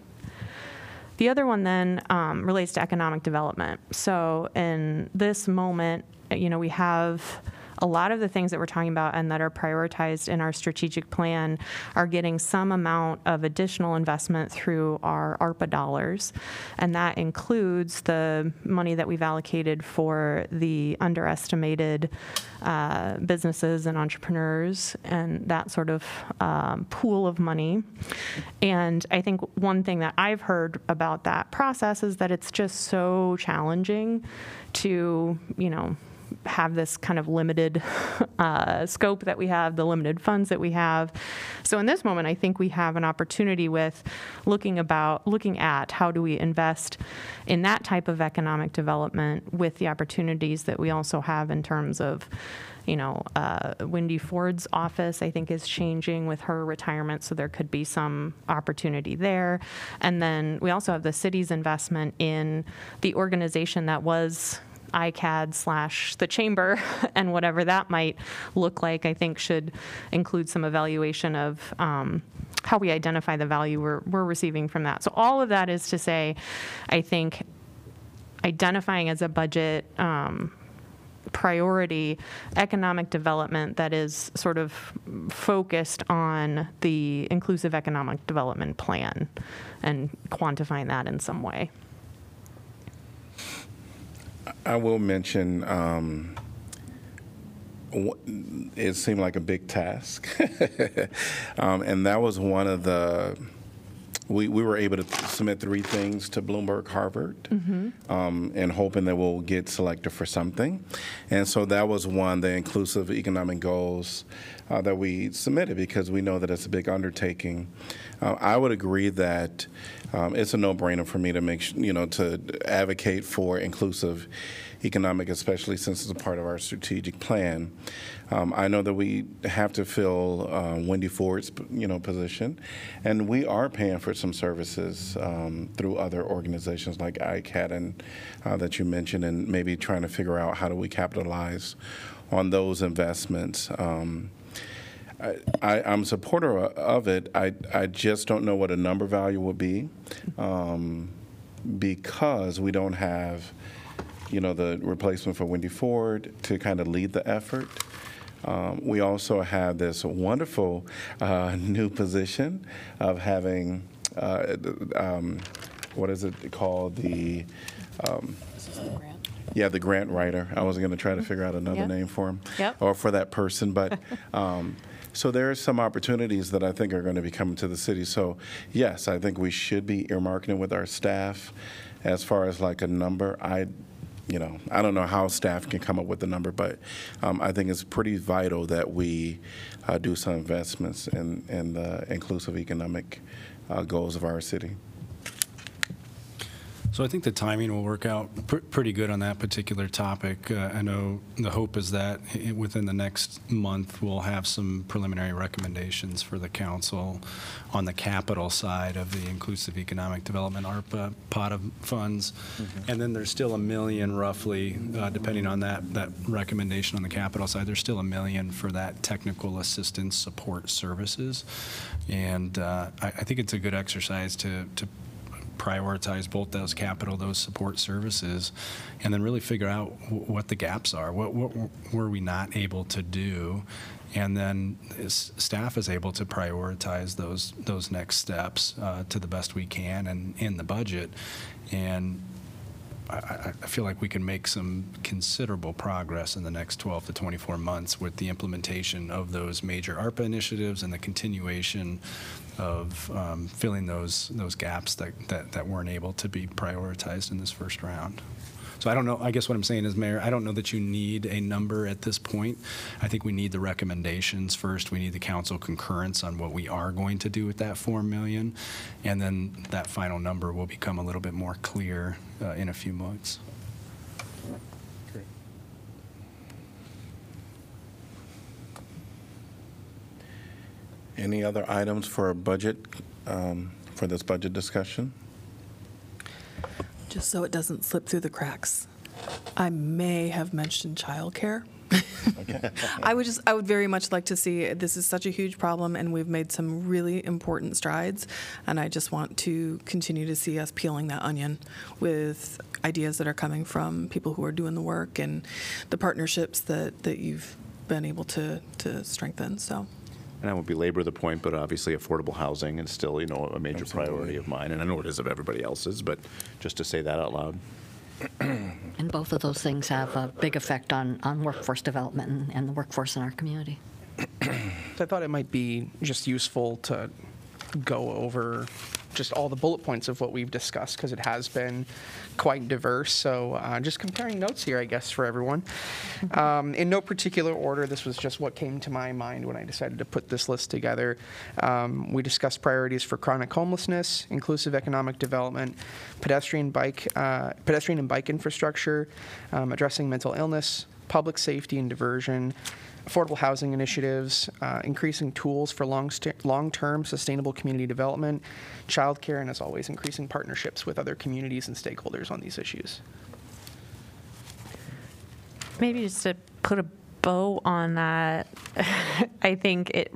The other one then um, relates to economic development. So in this moment, you know, we have a lot of the things that we're talking about and that are prioritized in our strategic plan are getting some amount of additional investment through our ARPA dollars. And that includes the money that we've allocated for the underestimated uh, businesses and entrepreneurs and that sort of um, pool of money. And I think one thing that I've heard about that process is that it's just so challenging to, you know, have this kind of limited uh, scope that we have, the limited funds that we have. So in this moment, I think we have an opportunity with looking about, looking at how do we invest in that type of economic development with the opportunities that we also have in terms of, you know, uh, Wendy Ford's office, I think, is changing with her retirement, so there could be some opportunity there. And then we also have the city's investment in the organization that was I C A D slash the chamber, and whatever that might look like, I think should include some evaluation of um, how we identify the value we're, we're receiving from that. So all of that is to say, I think identifying as a budget um, priority economic development that is sort of focused on the inclusive economic development plan and quantifying that in some way. I will mention, um, it seemed like a big task, um, and that was one of the, we, we were able to submit three things to Bloomberg Harvard, mm-hmm. um, and hoping that we'll get selected for something. And so that was one, the inclusive economic goals uh, that we submitted, because we know that it's a big undertaking. Uh, I would agree that um, it's a no-brainer for me to make, you know, to advocate for inclusive economic, especially since it's a part of our strategic plan. Um, I know that we have to fill uh, Wendy Ford's, you know, position, and we are paying for some services um, through other organizations like I C A D and uh, that you mentioned, and maybe trying to figure out how do we capitalize on those investments. Um, I, I, I'm a supporter of it. I, I just don't know what a number value would be, um, because we don't have, you know, the replacement for Wendy Ford to kind of lead the effort. Um, we also have this wonderful uh, new position of having, uh, um, what is it called? The, um, this is the grant. Yeah, the grant writer. I was going to try to figure out another yep. name for him, yep. or for that person, but. Um, So there are some opportunities that I think are going to be coming to the city. So yes, I think we should be earmarking it with our staff. As far as like a number, I, you know, I don't know how staff can come up with the number, but um, I think it's pretty vital that we uh, do some investments in, in the inclusive economic uh, goals of our city. So I think the timing will work out pr pretty good on that particular topic. Uh, I know the hope is that it, within the next month we'll have some preliminary recommendations for the council on the capital side of the Inclusive Economic Development ARPA pot of funds. Mm-hmm. And then there's still a million roughly, uh, depending on that, that recommendation on the capital side, there's still a million for that technical assistance support services. And uh, I, I think it's a good exercise to, to prioritize both those capital, those support services, and then really figure out w what the gaps are, what, what were we not able to do, and then is staff is able to prioritize those those next steps uh, to the best we can and in the budget. And I, I feel like we can make some considerable progress in the next twelve to twenty-four months with the implementation of those major ARPA initiatives and the continuation of um, filling those those gaps that, that, that weren't able to be prioritized in this first round. So I don't know, I guess what I'm saying is, Mayor, I don't know that you need a number at this point. I think we need the recommendations first. We need the council concurrence on what we are going to do with that four million dollars. And then that final number will become a little bit more clear uh, in a few months. Great. Any other items for a budget, um, for this budget discussion? Just so it doesn't slip through the cracks, I may have mentioned childcare. I would just, I would very much like to see, this is such a huge problem and we've made some really important strides, and I just want to continue to see us peeling that onion with ideas that are coming from people who are doing the work and the partnerships that, that you've been able to, to strengthen. So. And I won't belabor the point, but obviously affordable housing is still, you know, a major Absolutely. priority of mine, and I know it is of everybody else's, but just to say that out loud. And both of those things have a big effect on, on workforce development and, and the workforce in our community. So I thought it might be just useful to go over just all the bullet points of what we've discussed, because it has been quite diverse. So uh, just comparing notes here, I guess, for everyone. Um, in no particular order, this was just what came to my mind when I decided to put this list together. Um, we discussed priorities for chronic homelessness, inclusive economic development, pedestrian, bike, uh, pedestrian and bike infrastructure, um, addressing mental illness, public safety and diversion, affordable housing initiatives, uh, increasing tools for long long-term sustainable community development, childcare, and as always, increasing partnerships with other communities and stakeholders on these issues. Maybe just to put a bow on that, I think it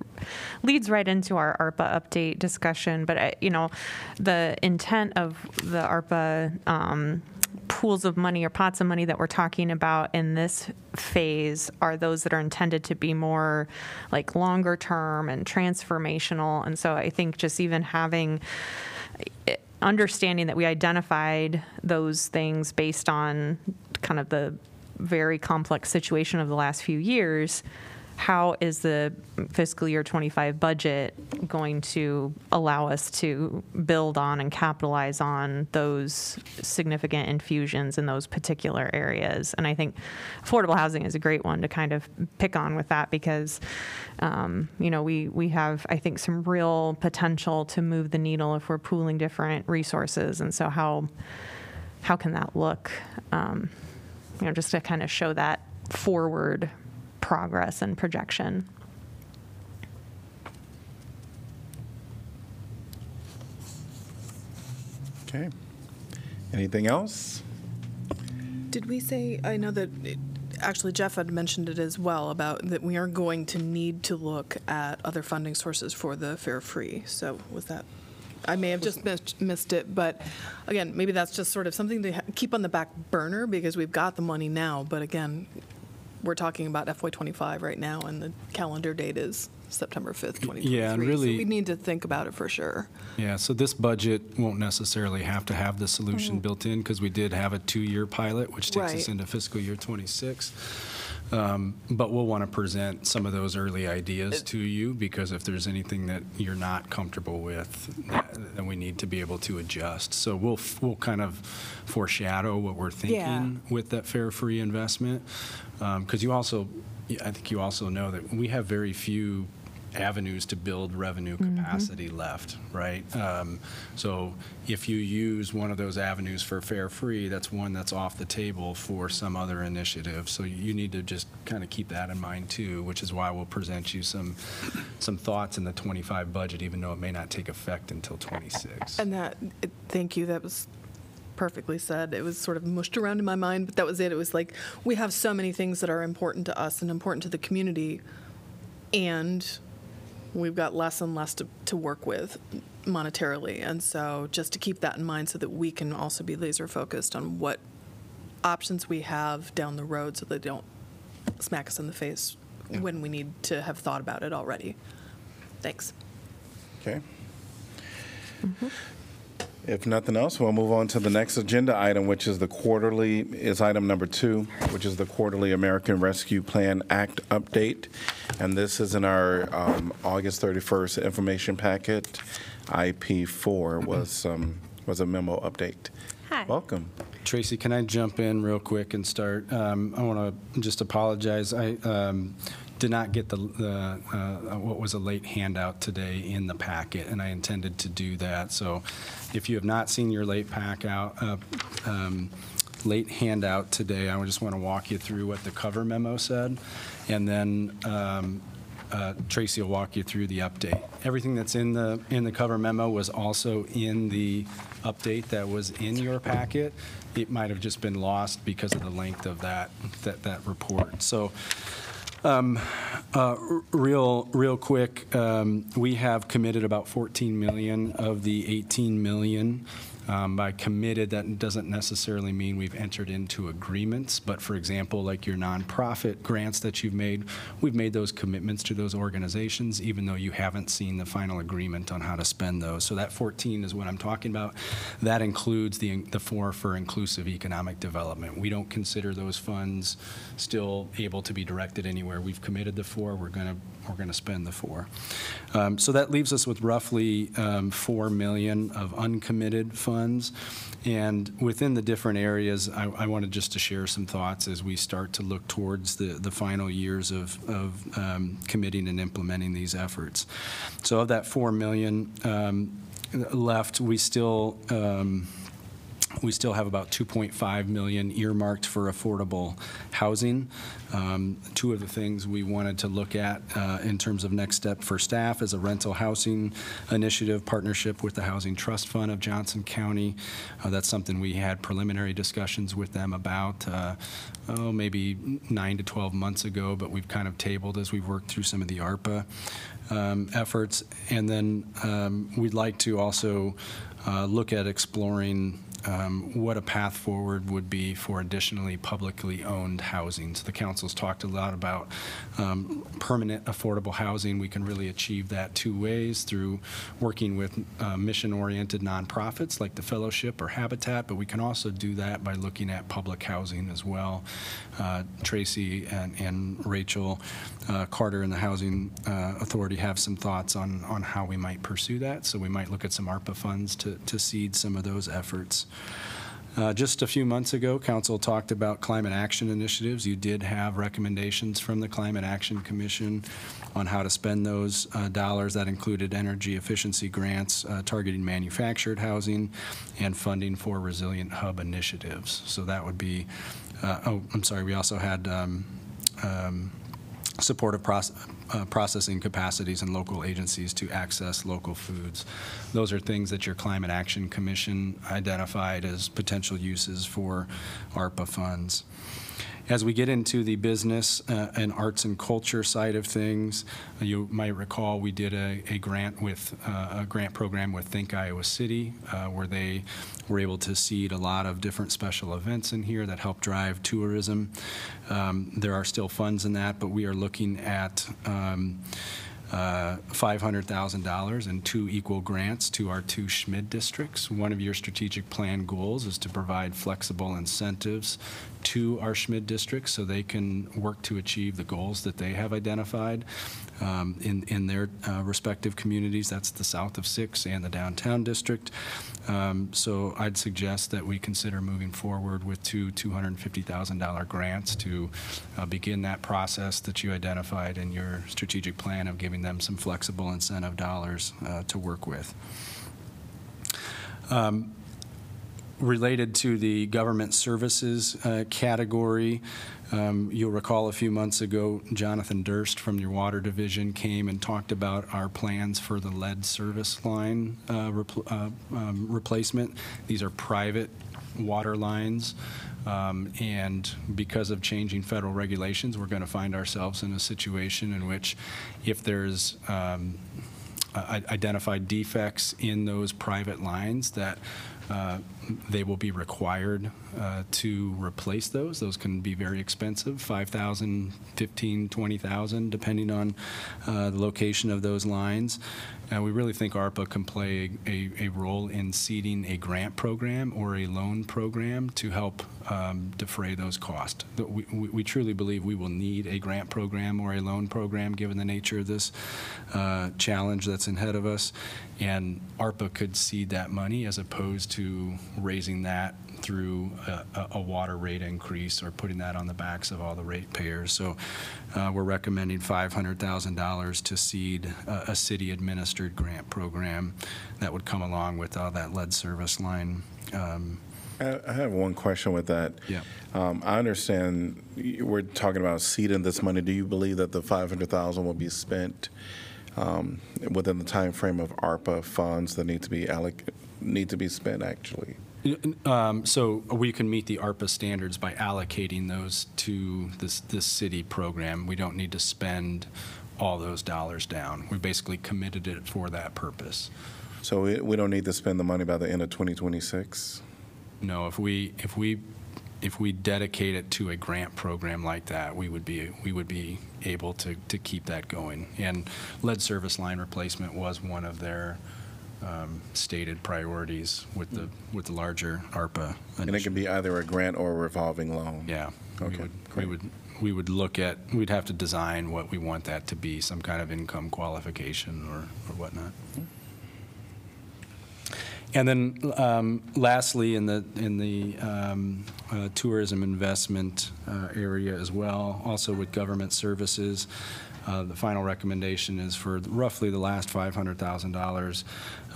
leads right into our ARPA update discussion, but I, you know, the intent of the ARPA um, pools of money or pots of money that we're talking about in this phase are those that are intended to be more like longer term and transformational. And so I think just even having understanding that we identified those things based on kind of the very complex situation of the last few years, how is the fiscal year twenty-five budget going to allow us to build on and capitalize on those significant infusions in those particular areas? And I think affordable housing is a great one to kind of pick on with that, because, um, you know, we, we have, I think, some real potential to move the needle if we're pooling different resources. And so how, how can that look, um, you know, just to kind of show that forward progress and projection. Okay. Anything else? Did we say, I know that it, actually Jeff had mentioned it as well, about that we are going to need to look at other funding sources for the fair free. So was that, I may have just mis missed it, but again, maybe that's just sort of something to keep on the back burner, because we've got the money now, but again, we're talking about F Y twenty-five right now, and the calendar date is September fifth, twenty twenty-three. Yeah, and really, so we need to think about it for sure. Yeah, so this budget won't necessarily have to have the solution mm-hmm. built in, because we did have a two-year pilot, which takes right. us into fiscal year twenty-six. Um, but we'll want to present some of those early ideas to you, because if there's anything that you're not comfortable with, then we need to be able to adjust. So we'll we'll kind of foreshadow what we're thinking yeah. with that fair free investment, because um, you also, I think you also know that we have very few avenues to build revenue capacity mm-hmm. left, right? Um, so if you use one of those avenues for fair free, that's one that's off the table for some other initiative. So you need to just kind of keep that in mind too, which is why we'll present you some some thoughts in the twenty-five budget, even though it may not take effect until twenty-six. And that, thank you, that was perfectly said. It was sort of mushed around in my mind, but that was it. It was like, we have so many things that are important to us and important to the community, and we've got less and less to, to work with monetarily. And so just to keep that in mind so that we can also be laser focused on what options we have down the road so they don't smack us in the face yeah. when we need to have thought about it already. Thanks. Okay. Mm-hmm. If nothing else, we'll move on to the next agenda item, which is the quarterly, is item number two, which is the quarterly American Rescue Plan Act update. And this is in our um, August thirty-first information packet. I P four was, um, was a memo update. Hi. Welcome. Tracy, can I jump in real quick and start? Um, I want to just apologize. I um, did not get the, the uh, what was a late handout today in the packet, and I intended to do that. So if you have not seen your late pack out, uh, um, late handout today, I just want to walk you through what the cover memo said, and then um, uh, Tracy will walk you through the update. Everything that's in the in the cover memo was also in the update that was in your packet. It might have just been lost because of the length of that that, that report. So um, uh, real real quick, um, we have committed about fourteen million of the eighteen million. Um, by committed, that doesn't necessarily mean we've entered into agreements, but for example, like your nonprofit grants that you've made, we've made those commitments to those organizations, even though you haven't seen the final agreement on how to spend those. So that fourteen is what I'm talking about. That includes the, the four for inclusive economic development. We don't consider those funds still able to be directed anywhere. We've committed the four, we're gonna, we're gonna spend the four. Um, so that leaves us with roughly um, four million of uncommitted funds. Funds. And within the different areas, I, I wanted just to share some thoughts as we start to look towards the, the final years of, of um, committing and implementing these efforts. So of that four million dollars um, left, we still um, we still have about two point five million dollars earmarked for affordable housing. Um, two of the things we wanted to look at uh, in terms of next step for staff is a rental housing initiative partnership with the Housing Trust Fund of Johnson County. Uh, that's something we had preliminary discussions with them about uh, oh, maybe nine to twelve months ago, but we've kind of tabled as we've worked through some of the ARPA um, efforts. And then um, we'd like to also uh, look at exploring Um, what a path forward would be for additionally publicly owned housing. So the council's talked a lot about um, permanent affordable housing. We can really achieve that two ways, through working with uh, mission-oriented nonprofits like the Fellowship or Habitat, but we can also do that by looking at public housing as well. Uh, Tracy and, and Rachel uh, Carter and the Housing uh, Authority have some thoughts on, on how we might pursue that. So we might look at some ARPA funds to, to seed some of those efforts. Uh, just a few months ago, Council talked about climate action initiatives. You did have recommendations from the Climate Action Commission on how to spend those uh, dollars. That included energy efficiency grants, uh, targeting manufactured housing, and funding for resilient hub initiatives. So that would be, uh, oh, I'm sorry, we also had um, um, supportive process. Uh, processing capacities and local agencies to access local foods. Those are things that your Climate Action Commission identified as potential uses for ARPA funds. As we get into the business uh, and arts and culture side of things, you might recall we did a, a grant with uh, a grant program with Think Iowa City, uh, where they were able to seed a lot of different special events in here that help drive tourism. Um, there are still funds in that, but we are looking at um, Uh, five hundred thousand dollars in two equal grants to our two SHMID districts. One of your strategic plan goals is to provide flexible incentives to our SHMID districts so they can work to achieve the goals that they have identified um, in, in their uh, respective communities. That's the south of six and the downtown district. Um, so I'd suggest that we consider moving forward with two two hundred fifty thousand dollar grants to uh, begin that process that you identified in your strategic plan of giving them some flexible incentive dollars uh, to work with. Um, related to the government services uh, category, Um, you'll recall a few months ago, Jonathan Durst from your water division came and talked about our plans for the lead service line uh, repl uh, um, replacement. These are private water lines Um, and because of changing federal regulations, we're going to find ourselves in a situation in which if there's um, uh, identified defects in those private lines, that uh, they will be required uh, to replace those. Those can be very expensive, five thousand dollars, fifteen thousand dollars, twenty thousand dollars, depending on uh, the location of those lines. And we really think ARPA can play a, a role in seeding a grant program or a loan program to help um, defray those costs. We, we, we truly believe we will need a grant program or a loan program given the nature of this uh, challenge that's ahead of us. And ARPA could seed that money as opposed to raising that through a, a water rate increase or putting that on the backs of all the ratepayers. So uh, we're recommending five hundred thousand dollars to seed uh, a city administered grant program that would come along with all that lead service line. Um, I have one question with that. Yeah. Um, I understand we're talking about seeding this money. Do you believe that the five hundred thousand dollars will be spent um, within the time frame of ARPA funds that need to be allocated, need to be spent actually? Um, so we can meet the ARPA standards by allocating those to this, this city program. We don't need to spend all those dollars down. We basically committed it for that purpose. So we, we don't need to spend the money by the end of twenty twenty-six? No, if we if we if we dedicate it to a grant program like that, we would be we would be able to to keep that going. And lead service line replacement was one of their Um, stated priorities with the with the larger ARPA initiative. And it can be either a grant or a revolving loan. Yeah. Okay. We would, we would we would look at we'd have to design what we want that to be, some kind of income qualification or or whatnot. And then um, lastly, in the in the um, uh, tourism investment uh, area as well, also with government services. Uh, the final recommendation is for roughly the last five hundred thousand dollars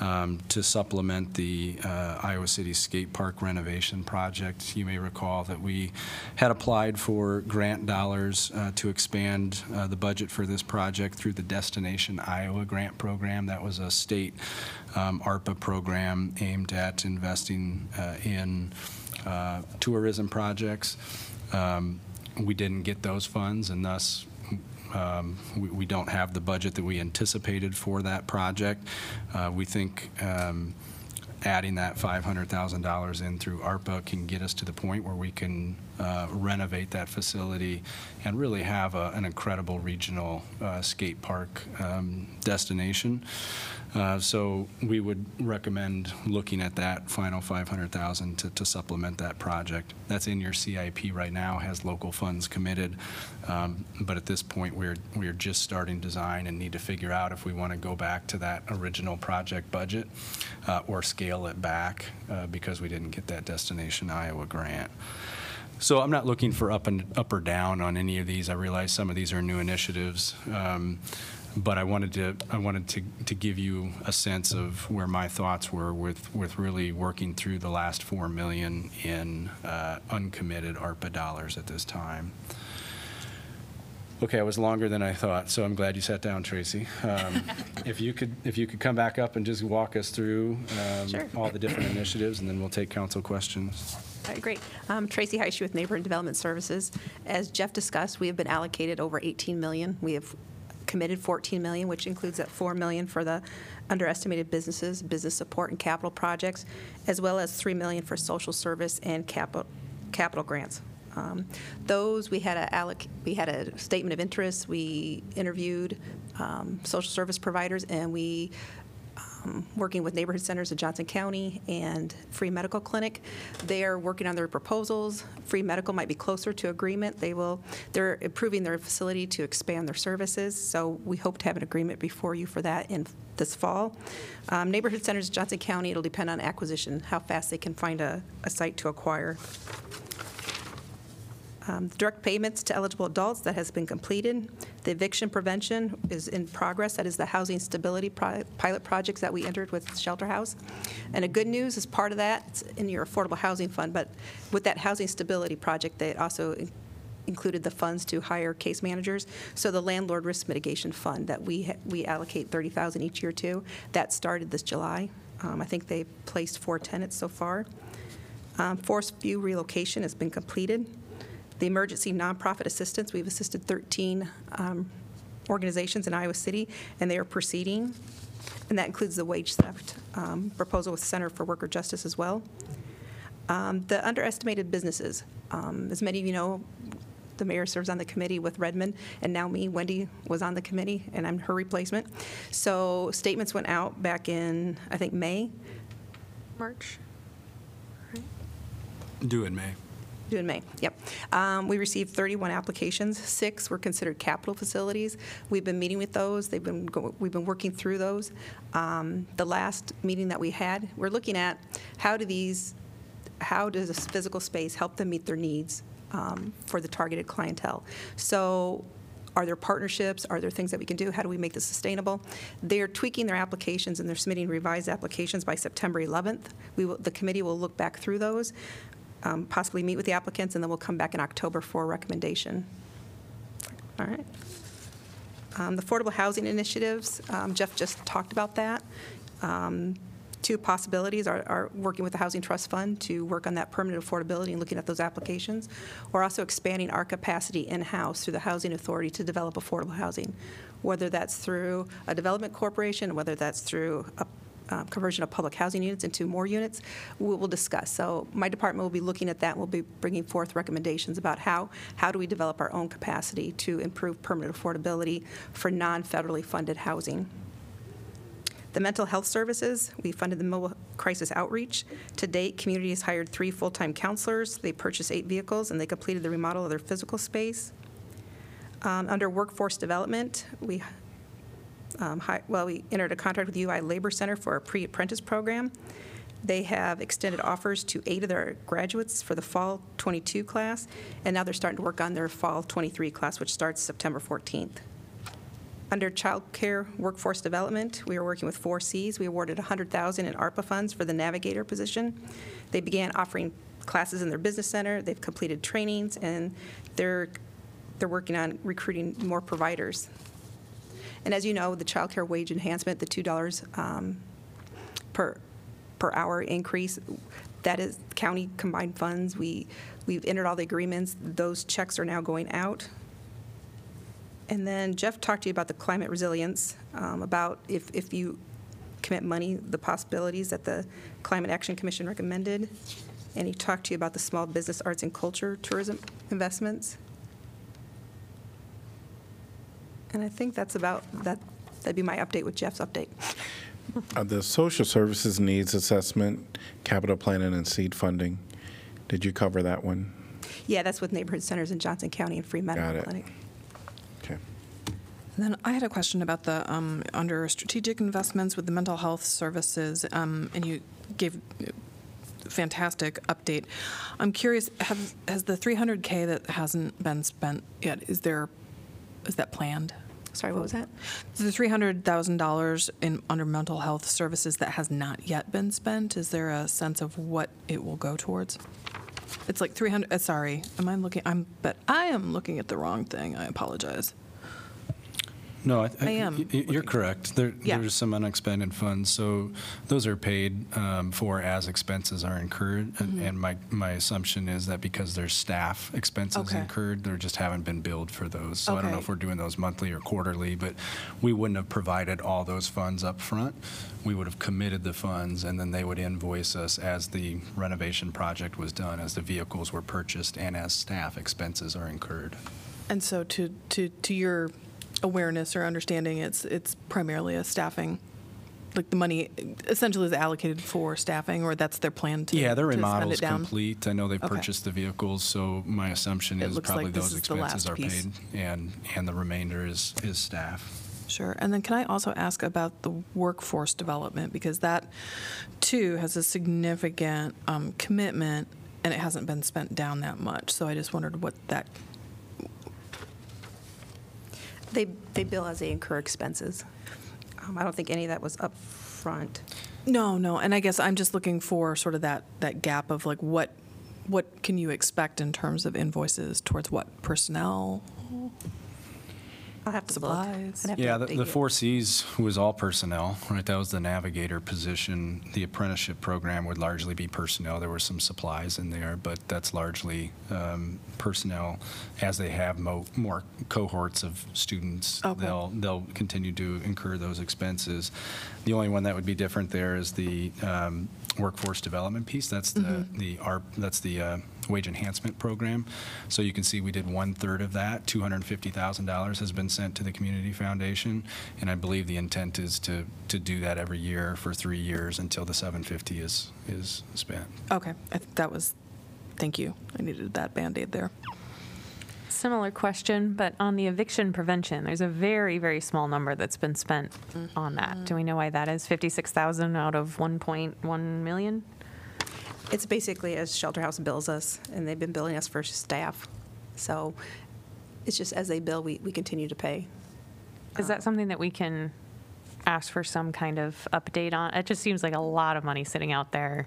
um, to supplement the uh, Iowa City skate park renovation project. You may recall that we had applied for grant dollars uh, to expand uh, the budget for this project through the Destination Iowa grant program. That was a state um, ARPA program aimed at investing uh, in uh, tourism projects. Um, we didn't get those funds, and thus Um, we, we don't have the budget that we anticipated for that project. Uh, we think um, adding that five hundred thousand dollars in through ARPA can get us to the point where we can uh, renovate that facility and really have a, an incredible regional uh, skate park um, destination. Uh, so we would recommend looking at that final five hundred thousand dollars to, to supplement that project. That's in your C I P right now, has local funds committed, um, but at this point we're we're just starting design and need to figure out if we want to go back to that original project budget uh, or scale it back uh, because we didn't get that Destination Iowa grant. So I'm not looking for up and up or down on any of these. I realize some of these are new initiatives. Um, But I wanted to I wanted to, to give you a sense of where my thoughts were with, with really working through the last four million in uh, uncommitted ARPA dollars at this time. Okay, I was longer than I thought, so I'm glad you sat down, Tracy. Um, if you could if you could come back up and just walk us through um, sure. all the different initiatives, and then we'll take council questions. All right, great. Um, Tracy Heisch with Neighborhood Development Services. As Jeff discussed, we have been allocated over eighteen million. We have committed fourteen million dollars, which includes that four million dollars for the underestimated businesses, business support and capital projects, as well as three million dollars for social service and capital capital grants. Um, those we had a alloc we had a statement of interest. We interviewed um, social service providers, and we um, working with Neighborhood Centers in Johnson County and Free Medical Clinic. They are working on their proposals. Free Medical might be closer to agreement. They will, they're improving their facility to expand their services, so we hope to have an agreement before you for that in this fall. Um, Neighborhood Centers in Johnson County, it'll depend on acquisition, how fast they can find a, a site to acquire. Um, direct payments to eligible adults, that has been completed. The eviction prevention is in progress. That is the housing stability pro pilot projects that we entered with Shelter House. And the good news is part of that it's in your affordable housing fund, but with that housing stability project, they also in included the funds to hire case managers. So the landlord risk mitigation fund that we, we allocate thirty thousand dollars each year to, that started this July. Um, I think they've placed four tenants so far. Um, forced view relocation has been completed. The emergency nonprofit assistance, we've assisted thirteen um, organizations in Iowa City, and they are proceeding. And that includes the wage theft um, proposal with Center for Worker Justice as well. Um, the underestimated businesses. Um, as many of you know, the mayor serves on the committee with Redmond, and now me, Wendy, was on the committee, and I'm her replacement. So statements went out back in, I think, May. March. Right. Due in May. Due in May, yep. Um, we received thirty-one applications. Six were considered capital facilities. We've been meeting with those. They've been go we've been working through those. Um, the last meeting that we had, we're looking at how do these, how does this physical space help them meet their needs um, for the targeted clientele? So are there partnerships? Are there things that we can do? How do we make this sustainable? They're tweaking their applications, and they're submitting revised applications by September eleventh. We will, the committee will look back through those, um, possibly meet with the applicants, and then we'll come back in October for a recommendation. All right. Um, the affordable housing initiatives, um, Jeff just talked about that. Um, Two possibilities are, are working with the Housing Trust Fund to work on that permanent affordability and looking at those applications. We're also expanding our capacity in-house through the Housing Authority to develop affordable housing, whether that's through a development corporation, whether that's through a uh, conversion of public housing units into more units, we will discuss. So my department will be looking at that. We'll be bringing forth recommendations about how, how do we develop our own capacity to improve permanent affordability for non-federally funded housing. The mental health services, we funded the mental crisis outreach. To date, community has hired three full-time counselors. They purchased eight vehicles, and they completed the remodel of their physical space. Um, under workforce development, we um, hi well we entered a contract with the U I Labor Center for a pre-apprentice program. They have extended offers to eight of their graduates for the fall twenty-two class, and now they're starting to work on their fall twenty-three class, which starts September fourteenth. Under child care workforce development, we are working with Four C's. We awarded one hundred thousand dollars in ARPA funds for the navigator position. They began offering classes in their business center. They've completed trainings, and they're, they're working on recruiting more providers. And as you know, the child care wage enhancement, the two dollars um, per, per hour increase, that is county combined funds. We, we've entered all the agreements. Those checks are now going out. And then Jeff talked to you about the climate resilience, um, about if, if you commit money, the possibilities that the Climate Action Commission recommended. And he talked to you about the small business arts and culture tourism investments. And I think that's about, that, that'd be my update with Jeff's update. uh, the social services needs assessment, capital planning and seed funding. Did you cover that one? Yeah, that's with Neighborhood Centers in Johnson County and Free Medical Clinic. And then I had a question about the um, under strategic investments with the mental health services, um, and you gave a fantastic update. I'm curious, have, has the three hundred K that hasn't been spent yet, is there, is that planned? Sorry, what was that? The three hundred thousand dollars in under mental health services that has not yet been spent, is there a sense of what it will go towards? It's like three hundred. Uh, sorry, am I looking? I'm but I am looking at the wrong thing. I apologize. No, I, I, I am. You're correct. There, yeah. There's some unexpended funds, so those are paid um, for as expenses are incurred. Mm-hmm. And, and my my assumption is that because there's staff expenses okay. incurred, there just haven't been billed for those. So okay. I don't know if we're doing those monthly or quarterly, but we wouldn't have provided all those funds up front. We would have committed the funds, and then they would invoice us as the renovation project was done, as the vehicles were purchased, and as staff expenses are incurred. And so, to to to your awareness or understanding, it's it's primarily a staffing, like the money essentially is allocated for staffing, or that's their plan to yeah their remodel is complete. I know they've okay. purchased the vehicles, so my assumption it is probably like those expenses are piece. paid, and and the remainder is is staff. Sure. And then can I also ask about the workforce development, because that too has a significant um, commitment, and it hasn't been spent down that much. So I just wondered what that. They, they bill as they incur expenses. Um, I don't think any of that was up front. No, no. And I guess I'm just looking for sort of that, that gap of like what what can you expect in terms of invoices towards what personnel? I'll have to supplies. Have yeah, to the, the Four C's was all personnel, right? That was the navigator position. The apprenticeship program would largely be personnel. There were some supplies in there, but that's largely um, personnel. As they have mo more cohorts of students, okay. they'll they'll continue to incur those expenses. The only one that would be different there is the um, workforce development piece. That's the mm-hmm. the A R P. That's the uh, wage enhancement program. So you can see we did one third of that. two hundred fifty thousand dollars has been sent to the community foundation, and I believe the intent is to to do that every year for three years until the seven fifty is is spent. Okay, I th that was. Thank you. I needed that band-aid there. Similar question, but on the eviction prevention, there's a very very small number that's been spent mm-hmm. on that. Do we know why that is? fifty-six thousand out of one point one million. It's basically as Shelter House bills us, and they've been billing us for staff. So it's just as they bill, we, we continue to pay. Is um, that something that we can ask for some kind of update on? It just seems like a lot of money sitting out there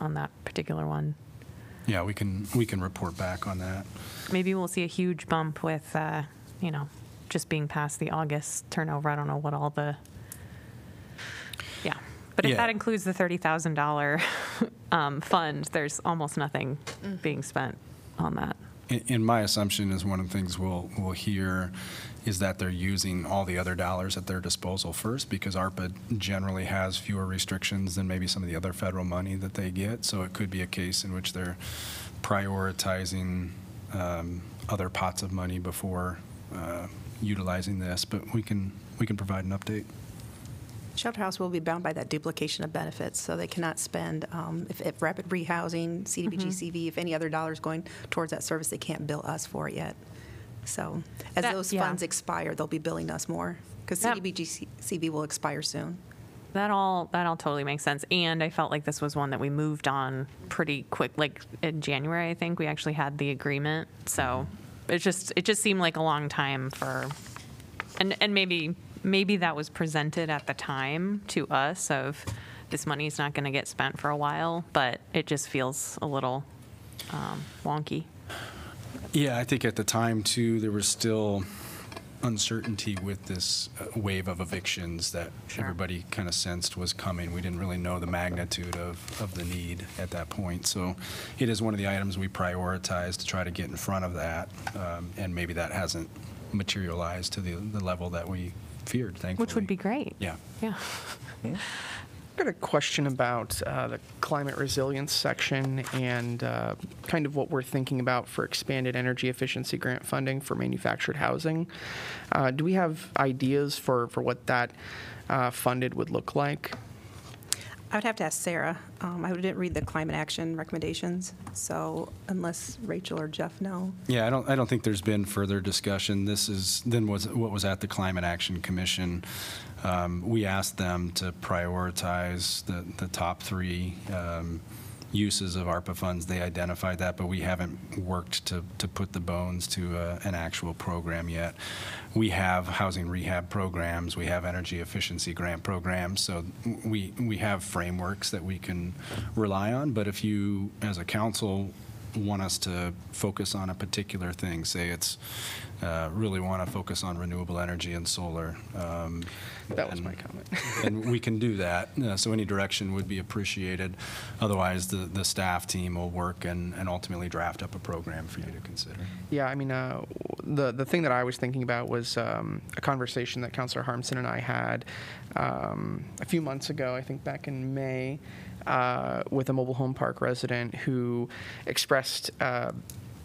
on that particular one. Yeah, we can we can report back on that. Maybe we'll see a huge bump with, uh, you know, just being past the August turnover. I don't know what all the... Yeah. But if yeah. that includes the thirty thousand dollar um, fund, there's almost nothing mm. being spent on that. In, in my assumption is one of the things we'll, we'll hear is that they're using all the other dollars at their disposal first, because ARPA generally has fewer restrictions than maybe some of the other federal money that they get. So it could be a case in which they're prioritizing um, other pots of money before uh, utilizing this. But we can, we can provide an update. Shelter House will be bound by that duplication of benefits, so they cannot spend, um, if, if rapid rehousing, C D B G C V, mm-hmm. if any other dollars going towards that service, they can't bill us for it yet. So as that, those yeah. funds expire, they'll be billing us more, because C D B G C V will expire soon. That all, that all totally makes sense, and I felt like this was one that we moved on pretty quick. Like in January, I think, we actually had the agreement, so it just, it just seemed like a long time for, and, and maybe... Maybe that was presented at the time to us of this money is not going to get spent for a while, but it just feels a little um, wonky. Yeah, I think at the time, too, there was still uncertainty with this wave of evictions that sure. everybody kind of sensed was coming. We didn't really know the magnitude of, of the need at that point. So it is one of the items we prioritize to try to get in front of that, um, and maybe that hasn't materialized to the, the level that we feared, thankfully. Which would be great. Yeah. Yeah. yeah. I've got a question about uh, the climate resilience section and uh, kind of what we're thinking about for expanded energy efficiency grant funding for manufactured housing. Uh, do we have ideas for, for what that uh, funded would look like? I would have to ask Sarah. Um, I didn't read the climate action recommendations, so unless Rachel or Jeff know. Yeah, I don't. I don't think there's been further discussion. This is then was what was at the Climate Action Commission. Um, we asked them to prioritize the the top three um, uses of ARPA funds. They identified that, but we haven't worked to to put the bones to uh, an actual program yet. We have housing rehab programs, we have energy efficiency grant programs, so we we have frameworks that we can rely on. But if you as a council want us to focus on a particular thing, say it's uh, really want to focus on renewable energy and solar, um, that was and, my comment and we can do that, uh, so any direction would be appreciated. Otherwise the the staff team will work and, and ultimately draft up a program for you to consider. Yeah, I mean uh, the the thing that I was thinking about was um, a conversation that Councilor Harmson and I had um, a few months ago, I think back in May, Uh, with a mobile home park resident who expressed uh,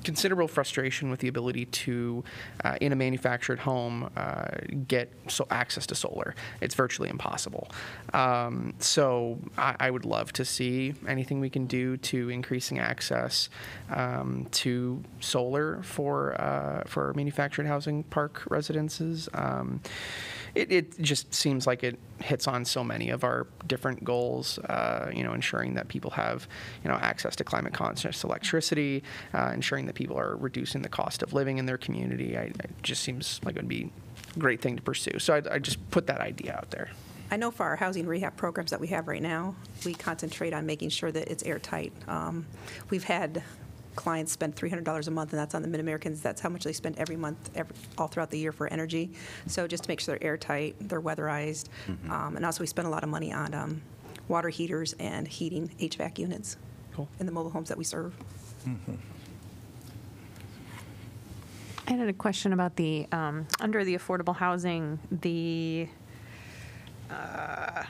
considerable frustration with the ability to, uh, in a manufactured home, uh, get so access to solar. It's virtually impossible. Um, so I, I would love to see anything we can do to increasing access um, to solar for uh, for manufactured housing park residences. Um, It, it just seems like it hits on so many of our different goals, uh, you know, ensuring that people have, you know, access to climate conscious electricity, uh, ensuring that people are reducing the cost of living in their community. I, it just seems like it would be a great thing to pursue. So I, I just put that idea out there. I know for our housing rehab programs that we have right now, we concentrate on making sure that it's airtight. Um, we've had clients spend three hundred dollars a month, and that's on the Mid-Americans. That's how much they spend every month, every, all throughout the year for energy. So just to make sure they're airtight, they're weatherized, mm-hmm. um, and also we spend a lot of money on um, water heaters and heating H V A C units cool. in the mobile homes that we serve. Mm-hmm. I had a question about the, um, under the affordable housing, the uh,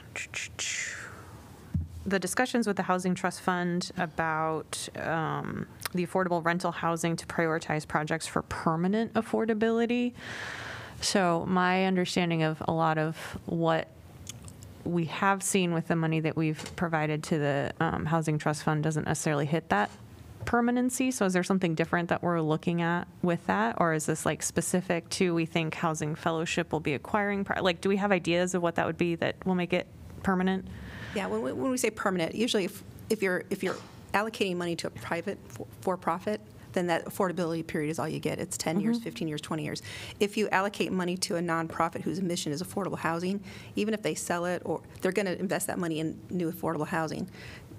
the discussions with the Housing Trust Fund about um, the affordable rental housing to prioritize projects for permanent affordability. So my understanding of a lot of what we have seen with the money that we've provided to the um, Housing Trust Fund doesn't necessarily hit that permanency. So is there something different that we're looking at with that? Or is this like specific to, we think Housing Fellowship will be acquiring, like, do we have ideas of what that would be that will make it permanent? Yeah, when we, when we say permanent, usually if, if you're if you're allocating money to a private for-profit, then that affordability period is all you get. It's ten mm-hmm. years, fifteen years, twenty years. If you allocate money to a nonprofit whose mission is affordable housing, even if they sell it, or they're going to invest that money in new affordable housing,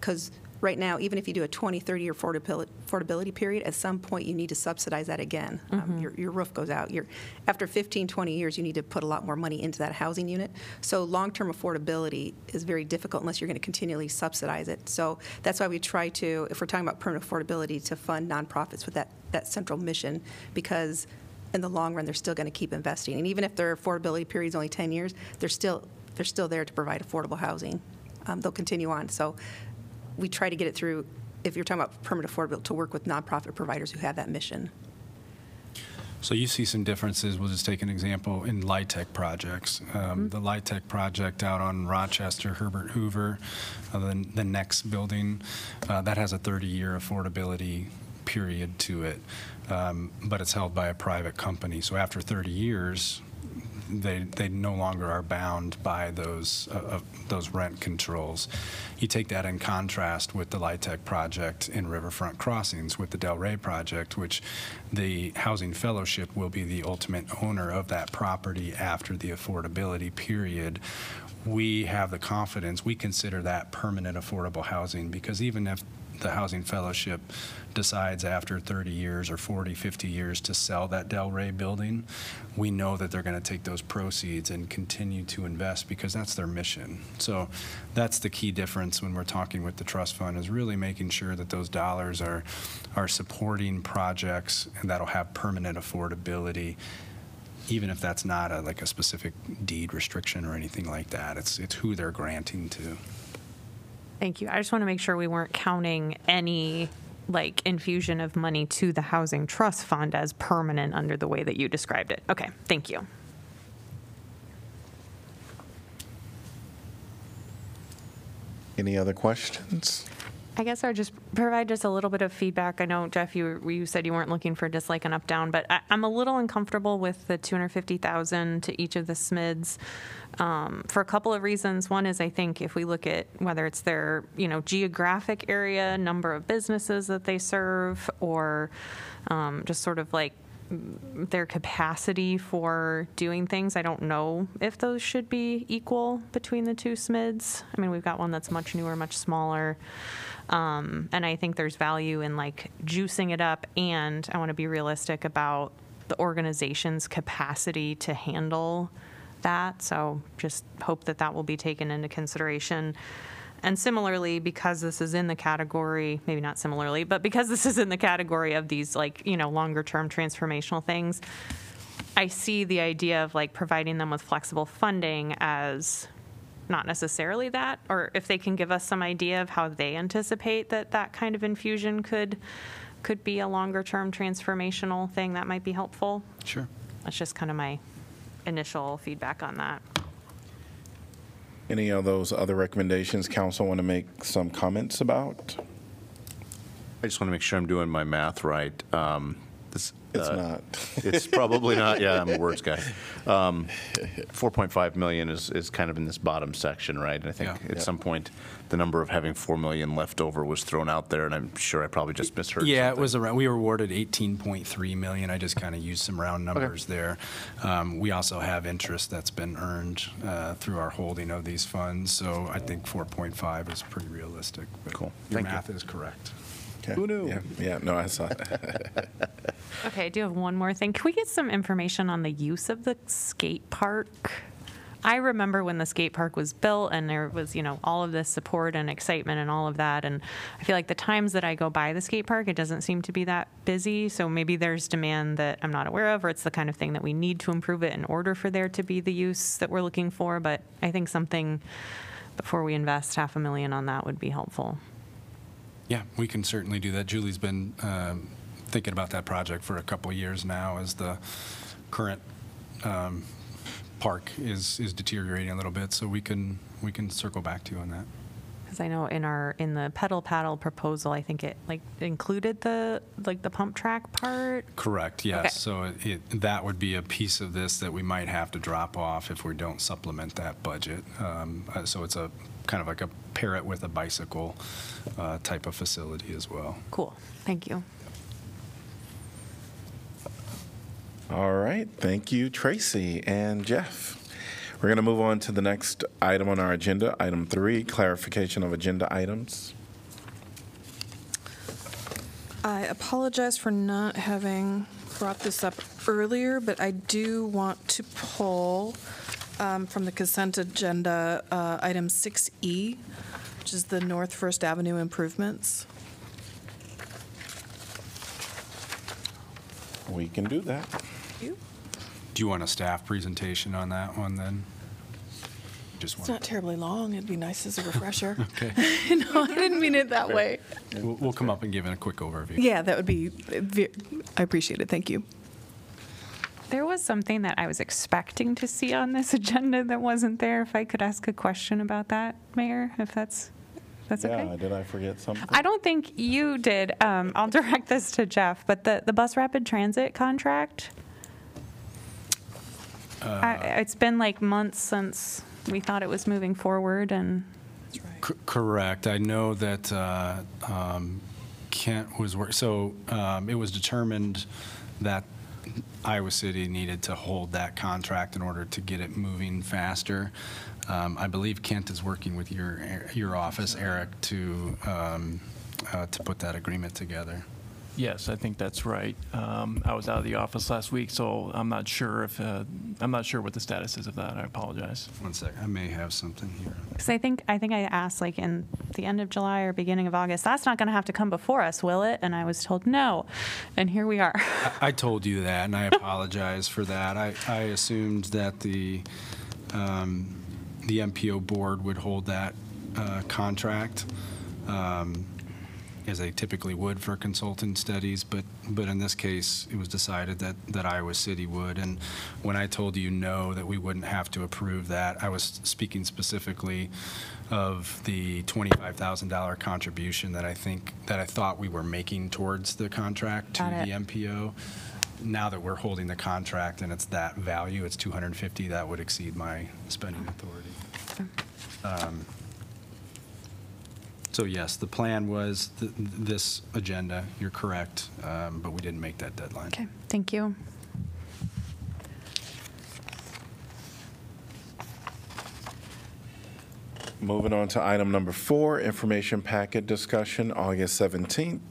because right now, even if you do a twenty, thirty-year affordability period, at some point you need to subsidize that again. Mm-hmm. um, your, your roof goes out. Your, after fifteen, twenty years, you need to put a lot more money into that housing unit. So long-term affordability is very difficult unless you're going to continually subsidize it. So that's why we try to, if we're talking about permanent affordability, to fund nonprofits with that, that central mission, because in the long run, they're still going to keep investing. And even if their affordability period is only ten years, they're still, they're still there to provide affordable housing. Um, they'll continue on. So we try to get it through, if you're talking about permanent affordability, to work with nonprofit providers who have that mission. So you see some differences. We'll just take an example in LIHTC projects. Um, mm-hmm. The LIHTC project out on Rochester, Herbert Hoover, uh, the, the next building, uh, that has a thirty-year affordability period to it, um, but it's held by a private company. So after thirty years, They, they no longer are bound by those uh, uh, those rent controls. You take that in contrast with the LIHTC project in Riverfront Crossings, with the Delray project, which the Housing Fellowship will be the ultimate owner of that property after the affordability period. We have the confidence, we consider that permanent affordable housing, because even if the Housing Fellowship decides after thirty years or forty, fifty years to sell that Delray building, we know that they're going to take those proceeds and continue to invest, because that's their mission. So that's the key difference when we're talking with the trust fund, is really making sure that those dollars are, are supporting projects and that'll have permanent affordability, even if that's not a, like a specific deed restriction or anything like that. It's, it's who they're granting to. Thank you. I just want to make sure we weren't counting any like infusion of money to the Housing Trust Fund as permanent under the way that you described it. Okay, thank you. Any other questions? I guess I'll just provide just a little bit of feedback. I know, Jeff, you you said you weren't looking for just like an up down, but I, I'm a little uncomfortable with the two hundred fifty thousand dollars to each of the S M I Ds um, for a couple of reasons. One is, I think if we look at whether it's their you know geographic area, number of businesses that they serve, or um, just sort of like their capacity for doing things. I don't know if those should be equal between the two S M I Ds. I mean, we've got one that's much newer, much smaller. Um, and I think there's value in like juicing it up. And I want to be realistic about the organization's capacity to handle that. So just hope that that will be taken into consideration. And similarly, because this is in the category, maybe not similarly, but because this is in the category of these like, you know, longer term transformational things, I see the idea of like providing them with flexible funding as not necessarily that, or if they can give us some idea of how they anticipate that that kind of infusion could, could be a longer term transformational thing, that might be helpful. Sure. That's just kind of my initial feedback on that. Any of those other recommendations council want to make some comments about? I just want to make sure I'm doing my math right. Um, this, it's uh, not. It's probably not. Yeah, I'm a words guy. Um, four point five million is, is kind of in this bottom section, right? And I think yeah. at yeah. some point the number of having four million left over was thrown out there, and I'm sure I probably just misheard Yeah, something. It was around, we were awarded eighteen point three million. I just kind of used some round numbers okay. there. Um, we also have interest that's been earned uh, through our holding of these funds, so I think four point five is pretty realistic. But cool. Your Thank math you. Is correct. Okay. Who knew? Yeah, yeah, no, I saw it. Okay, I do have one more thing. Can we get some information on the use of the skate park? I remember when the skate park was built and there was, you know, all of this support and excitement and all of that. And I feel like the times that I go by the skate park, it doesn't seem to be that busy. So maybe there's demand that I'm not aware of, or it's the kind of thing that we need to improve it in order for there to be the use that we're looking for. But I think something before we invest half a million on that would be helpful. Yeah, we can certainly do that. Julie's been um, thinking about that project for a couple of years now as the current um, park is is deteriorating a little bit, so we can we can circle back to you on that. Because I know in our in the pedal paddle proposal, I think it like included the like the pump track part. Correct. Yes. Okay. So it, it, that would be a piece of this that we might have to drop off if we don't supplement that budget. Um, uh, so it's a kind of like a parrot with a bicycle uh, type of facility as well. Cool. Thank you. All right, thank you, Tracy and Jeff. We're gonna move on to the next item on our agenda, item three, clarification of agenda items. I apologize for not having brought this up earlier, but I do want to pull um, from the consent agenda uh, item six E, which is the North First Avenue improvements. We can do that. You. Do you want a staff presentation on that one then? Just it's not terribly long. It'd be nice as a refresher. Okay. No, I didn't mean it that fair. Way. We'll, we'll come fair. Up and give it a quick overview. Yeah, that would be, I appreciate it. Thank you. There was something that I was expecting to see on this agenda that wasn't there. If I could ask a question about that, Mayor, if that's... That's yeah, okay. Did I forget something? I don't think you did. Um, I'll direct this to Jeff, but the, the bus rapid transit contract, uh, I, it's been like months since we thought it was moving forward. And that's right. C correct. I know that uh, um, Kent was work. So um, it was determined that Iowa City needed to hold that contract in order to get it moving faster. Um, I believe Kent is working with your your office, Eric, to um, uh, to put that agreement together. Yes, I think that's right. Um, I was out of the office last week, so I'm not sure if uh, I'm not sure what the status is of that. I apologize. One sec, I may have something here. Because I think I think I asked like in the end of July or beginning of August. That's not going to have to come before us, will it? And I was told no, and here we are. I, I told you that, and I apologize for that. I I assumed that the. Um, The M P O board would hold that uh, contract, um, as they typically would for consultant studies, but but in this case, it was decided that that Iowa City would. And when I told you no, that we wouldn't have to approve that, I was speaking specifically of the twenty-five thousand dollar contribution that I think that I thought we were making towards the contract to the M P O. Now that we're holding the contract and it's that value, it's two hundred fifty, that would exceed my spending authority. Um, so yes, the plan was th this agenda, you're correct, um, but we didn't make that deadline. Okay, thank you. Moving on to item number four, information packet discussion, August seventeenth.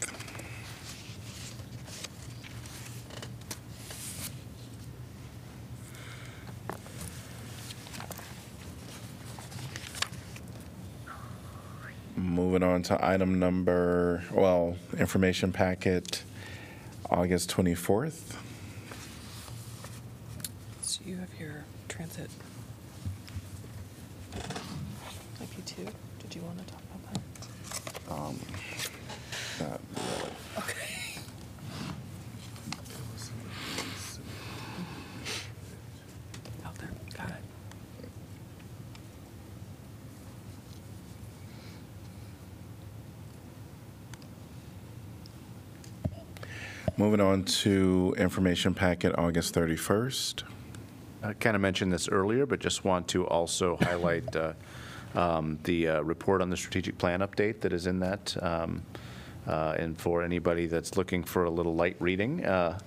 Moving on to item number, well, information packet, August twenty-fourth. So you have your transit I P two. Did you want to talk about that? Um, not really. Okay. Moving on to information packet, August thirty-first. I kind of mentioned this earlier, but just want to also highlight uh, um, the uh, report on the strategic plan update that is in that. Um, Uh, and for anybody that's looking for a little light reading, uh,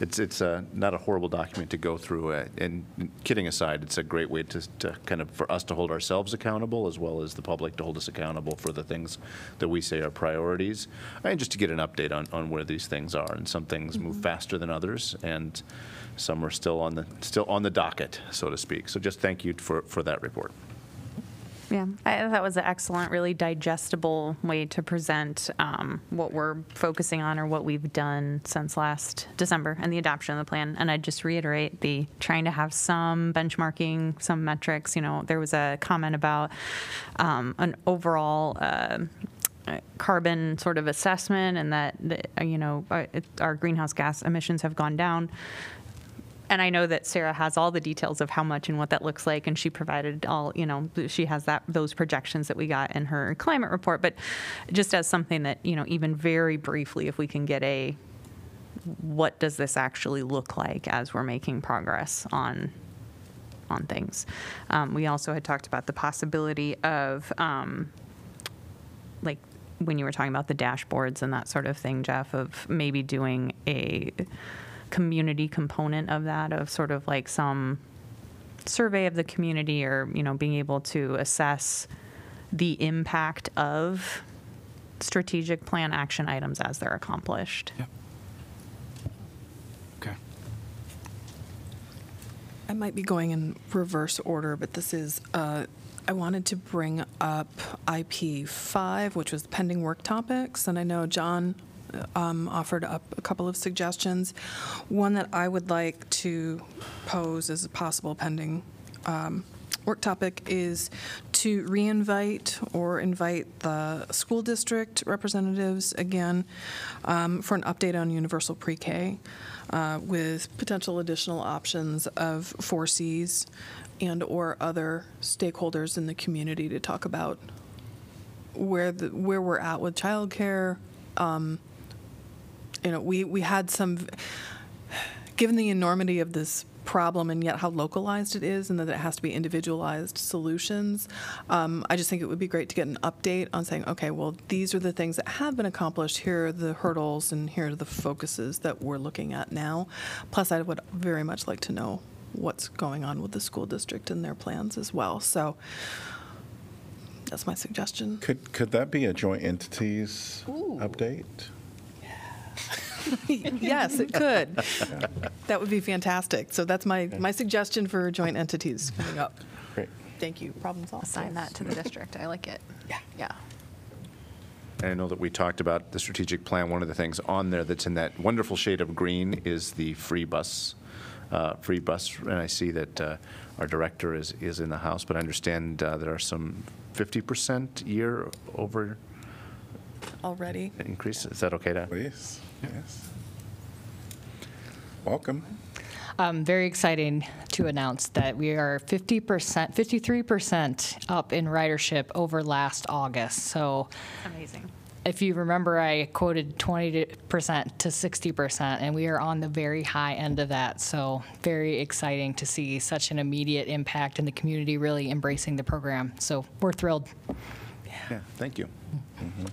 it's it's uh, not a horrible document to go through. Uh, and kidding aside, it's a great way to, to kind of for us to hold ourselves accountable as well as the public to hold us accountable for the things that we say are priorities, and just to get an update on, on where these things are. And some things mm-hmm. move faster than others, and some are still on the still on the docket, so to speak. So just thank you for, for that report. Yeah, I, that was an excellent, really digestible way to present um, what we're focusing on or what we've done since last December and the adoption of the plan. And I just reiterate the trying to have some benchmarking, some metrics. You know, there was a comment about um, an overall uh, carbon sort of assessment, and that, the, you know, our, it, our greenhouse gas emissions have gone down. And I know that Sarah has all the details of how much and what that looks like, and she provided all, you know, she has that those projections that we got in her climate report. But just as something that, you know, even very briefly, if we can get a, what does this actually look like as we're making progress on, on things. Um, we also had talked about the possibility of, um, like, when you were talking about the dashboards and that sort of thing, Jeff, of maybe doing a community component of that, of sort of like some survey of the community, or, you know, being able to assess the impact of strategic plan action items as they're accomplished. Yeah. Okay. I might be going in reverse order, but this is, uh, I wanted to bring up I P five, which was pending work topics. And I know John Um, offered up a couple of suggestions. One that I would like to pose as a possible pending um, work topic is to reinvite or invite the school district representatives again um, for an update on universal pre-K uh, with potential additional options of Four C's and or other stakeholders in the community to talk about where the, where we're at with childcare. Um, You know, we, we had some, given the enormity of this problem and yet how localized it is and that it has to be individualized solutions, um, I just think it would be great to get an update on saying, okay, well, these are the things that have been accomplished. Here are the hurdles and here are the focuses that we're looking at now. Plus, I would very much like to know what's going on with the school district and their plans as well. So that's my suggestion. Could, could that be a joint entities Ooh. Update? Yes, it could. Yeah. That would be fantastic. So that's my, my suggestion for joint entities coming up. Great. Thank you. Problem solved. Assign that to the district. I like it. Yeah. Yeah. And I know that we talked about the strategic plan. One of the things on there that's in that wonderful shade of green is the free bus. Uh, free bus. And I see that uh, our director is, is in the house, but I understand uh, there are some fifty percent year over already increase. Is that okay to? Please. Yes. Welcome. Um, very exciting to announce that we are fifty percent, fifty-three percent up in ridership over last August. So amazing. If you remember, I quoted twenty percent to sixty percent, and we are on the very high end of that. So very exciting to see such an immediate impact in the community really embracing the program. So we're thrilled. Yeah. Yeah, thank you. Mm-hmm.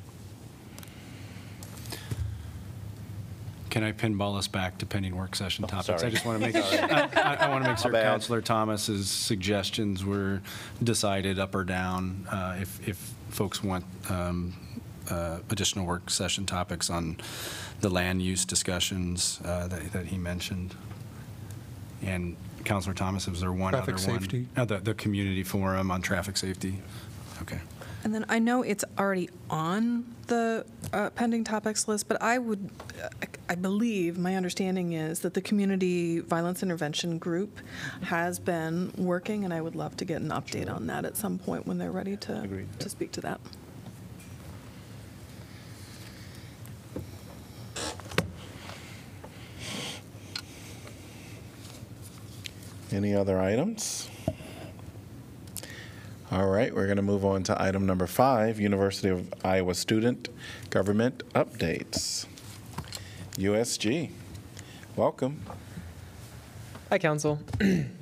Can I pinball us back to pending work session oh, topics? Sorry. I just want to make I, I, I want to make sure Councilor Thomas's suggestions were decided up or down. Uh, if if folks want um, uh, additional work session topics on the land use discussions uh, that, that he mentioned, and Councilor Thomas, was there one traffic other safety? One? Oh, the the community forum on traffic safety. Okay. And then I know it's already on the uh, pending topics list, but I would, I believe, my understanding is that the Community Violence Intervention Group has been working, and I would love to get an update on that at some point when they're ready to, Agreed. To speak to that. Any other items? All right, we're going to move on to item number five, University of Iowa Student Government Updates. U S G, welcome. Hi, Council.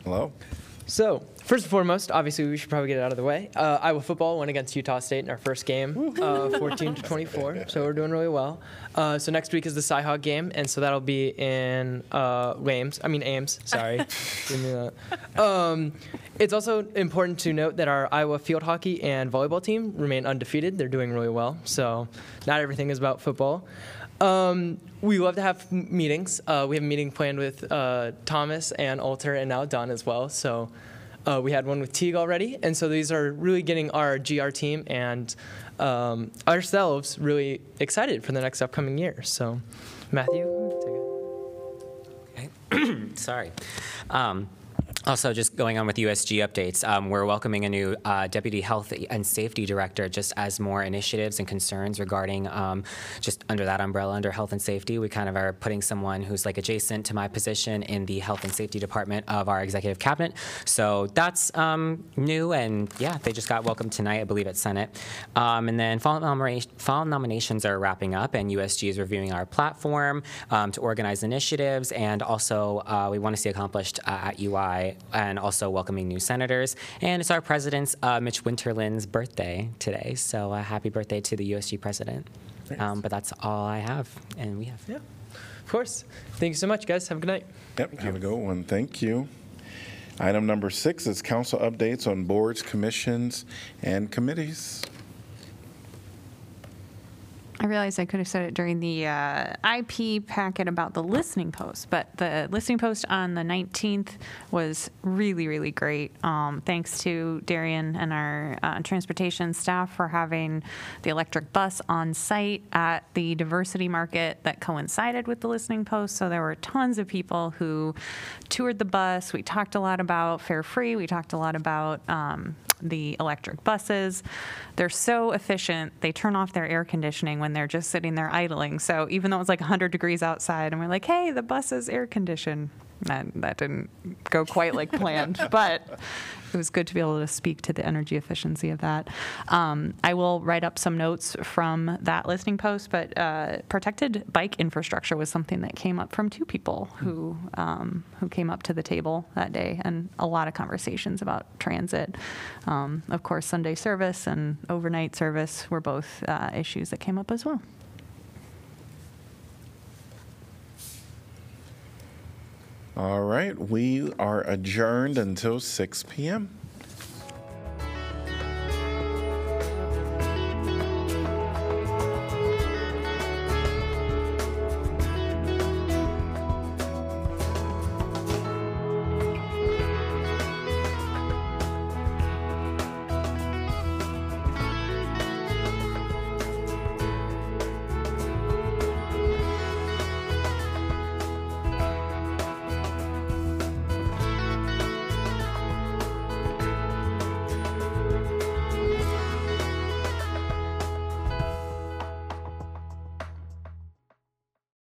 Hello. So, First and foremost, obviously, we should probably get it out of the way. Uh, Iowa football went against Utah State in our first game, uh, fourteen to twenty-four, so we're doing really well. Uh, so next week is the CyHawk game, and so that'll be in uh, Ames. I mean Ames, sorry. Give me that. Um, it's also important to note that our Iowa field hockey and volleyball team remain undefeated. They're doing really well, so not everything is about football. Um, we love to have meetings. Uh, we have a meeting planned with uh, Thomas and Alter and now Don as well, so... Uh, we had one with Teague already, and so these are really getting our G R team and um, ourselves really excited for the next upcoming year. So, Matthew, take it. Okay. Sorry. Um, also, just going on with U S G updates, um, we're welcoming a new uh, Deputy Health and Safety Director just as more initiatives and concerns regarding um, just under that umbrella, under health and safety. We kind of are putting someone who's like adjacent to my position in the health and safety department of our executive cabinet. So that's um, new, and yeah, they just got welcomed tonight, I believe, at Senate. Um, and then fall, nomina fall nominations are wrapping up, and U S G is reviewing our platform um, to organize initiatives, and also uh, we want to see accomplished uh, at U I. And also welcoming new senators. And it's our president's, uh, Mitch Winterland's birthday today. So uh, happy birthday to the U S G president. Nice. Um, but that's all I have, and we have. Yeah, of course. Thank you so much, guys. Have a good night. Yep, Thank have you. a good one. Thank you. Item number six is council updates on boards, commissions, and committees. I realized I could have said it during the uh, I P packet about the listening post, but the listening post on the nineteenth was really, really great. Um, thanks to Darian and our uh, transportation staff for having the electric bus on site at the diversity market that coincided with the listening post. So there were tons of people who toured the bus. We talked a lot about fare free. We talked a lot about um, the electric buses. They're so efficient. They turn off their air conditioning when they're just sitting there idling. So even though it's like one hundred degrees outside and we're like, hey, the bus is air conditioned. And that didn't go quite like planned, but it was good to be able to speak to the energy efficiency of that. Um, I will write up some notes from that listening post, but uh, protected bike infrastructure was something that came up from two people who um, who came up to the table that day, and a lot of conversations about transit. Um, of course, Sunday service and overnight service were both uh, issues that came up as well. All right, we are adjourned until six p m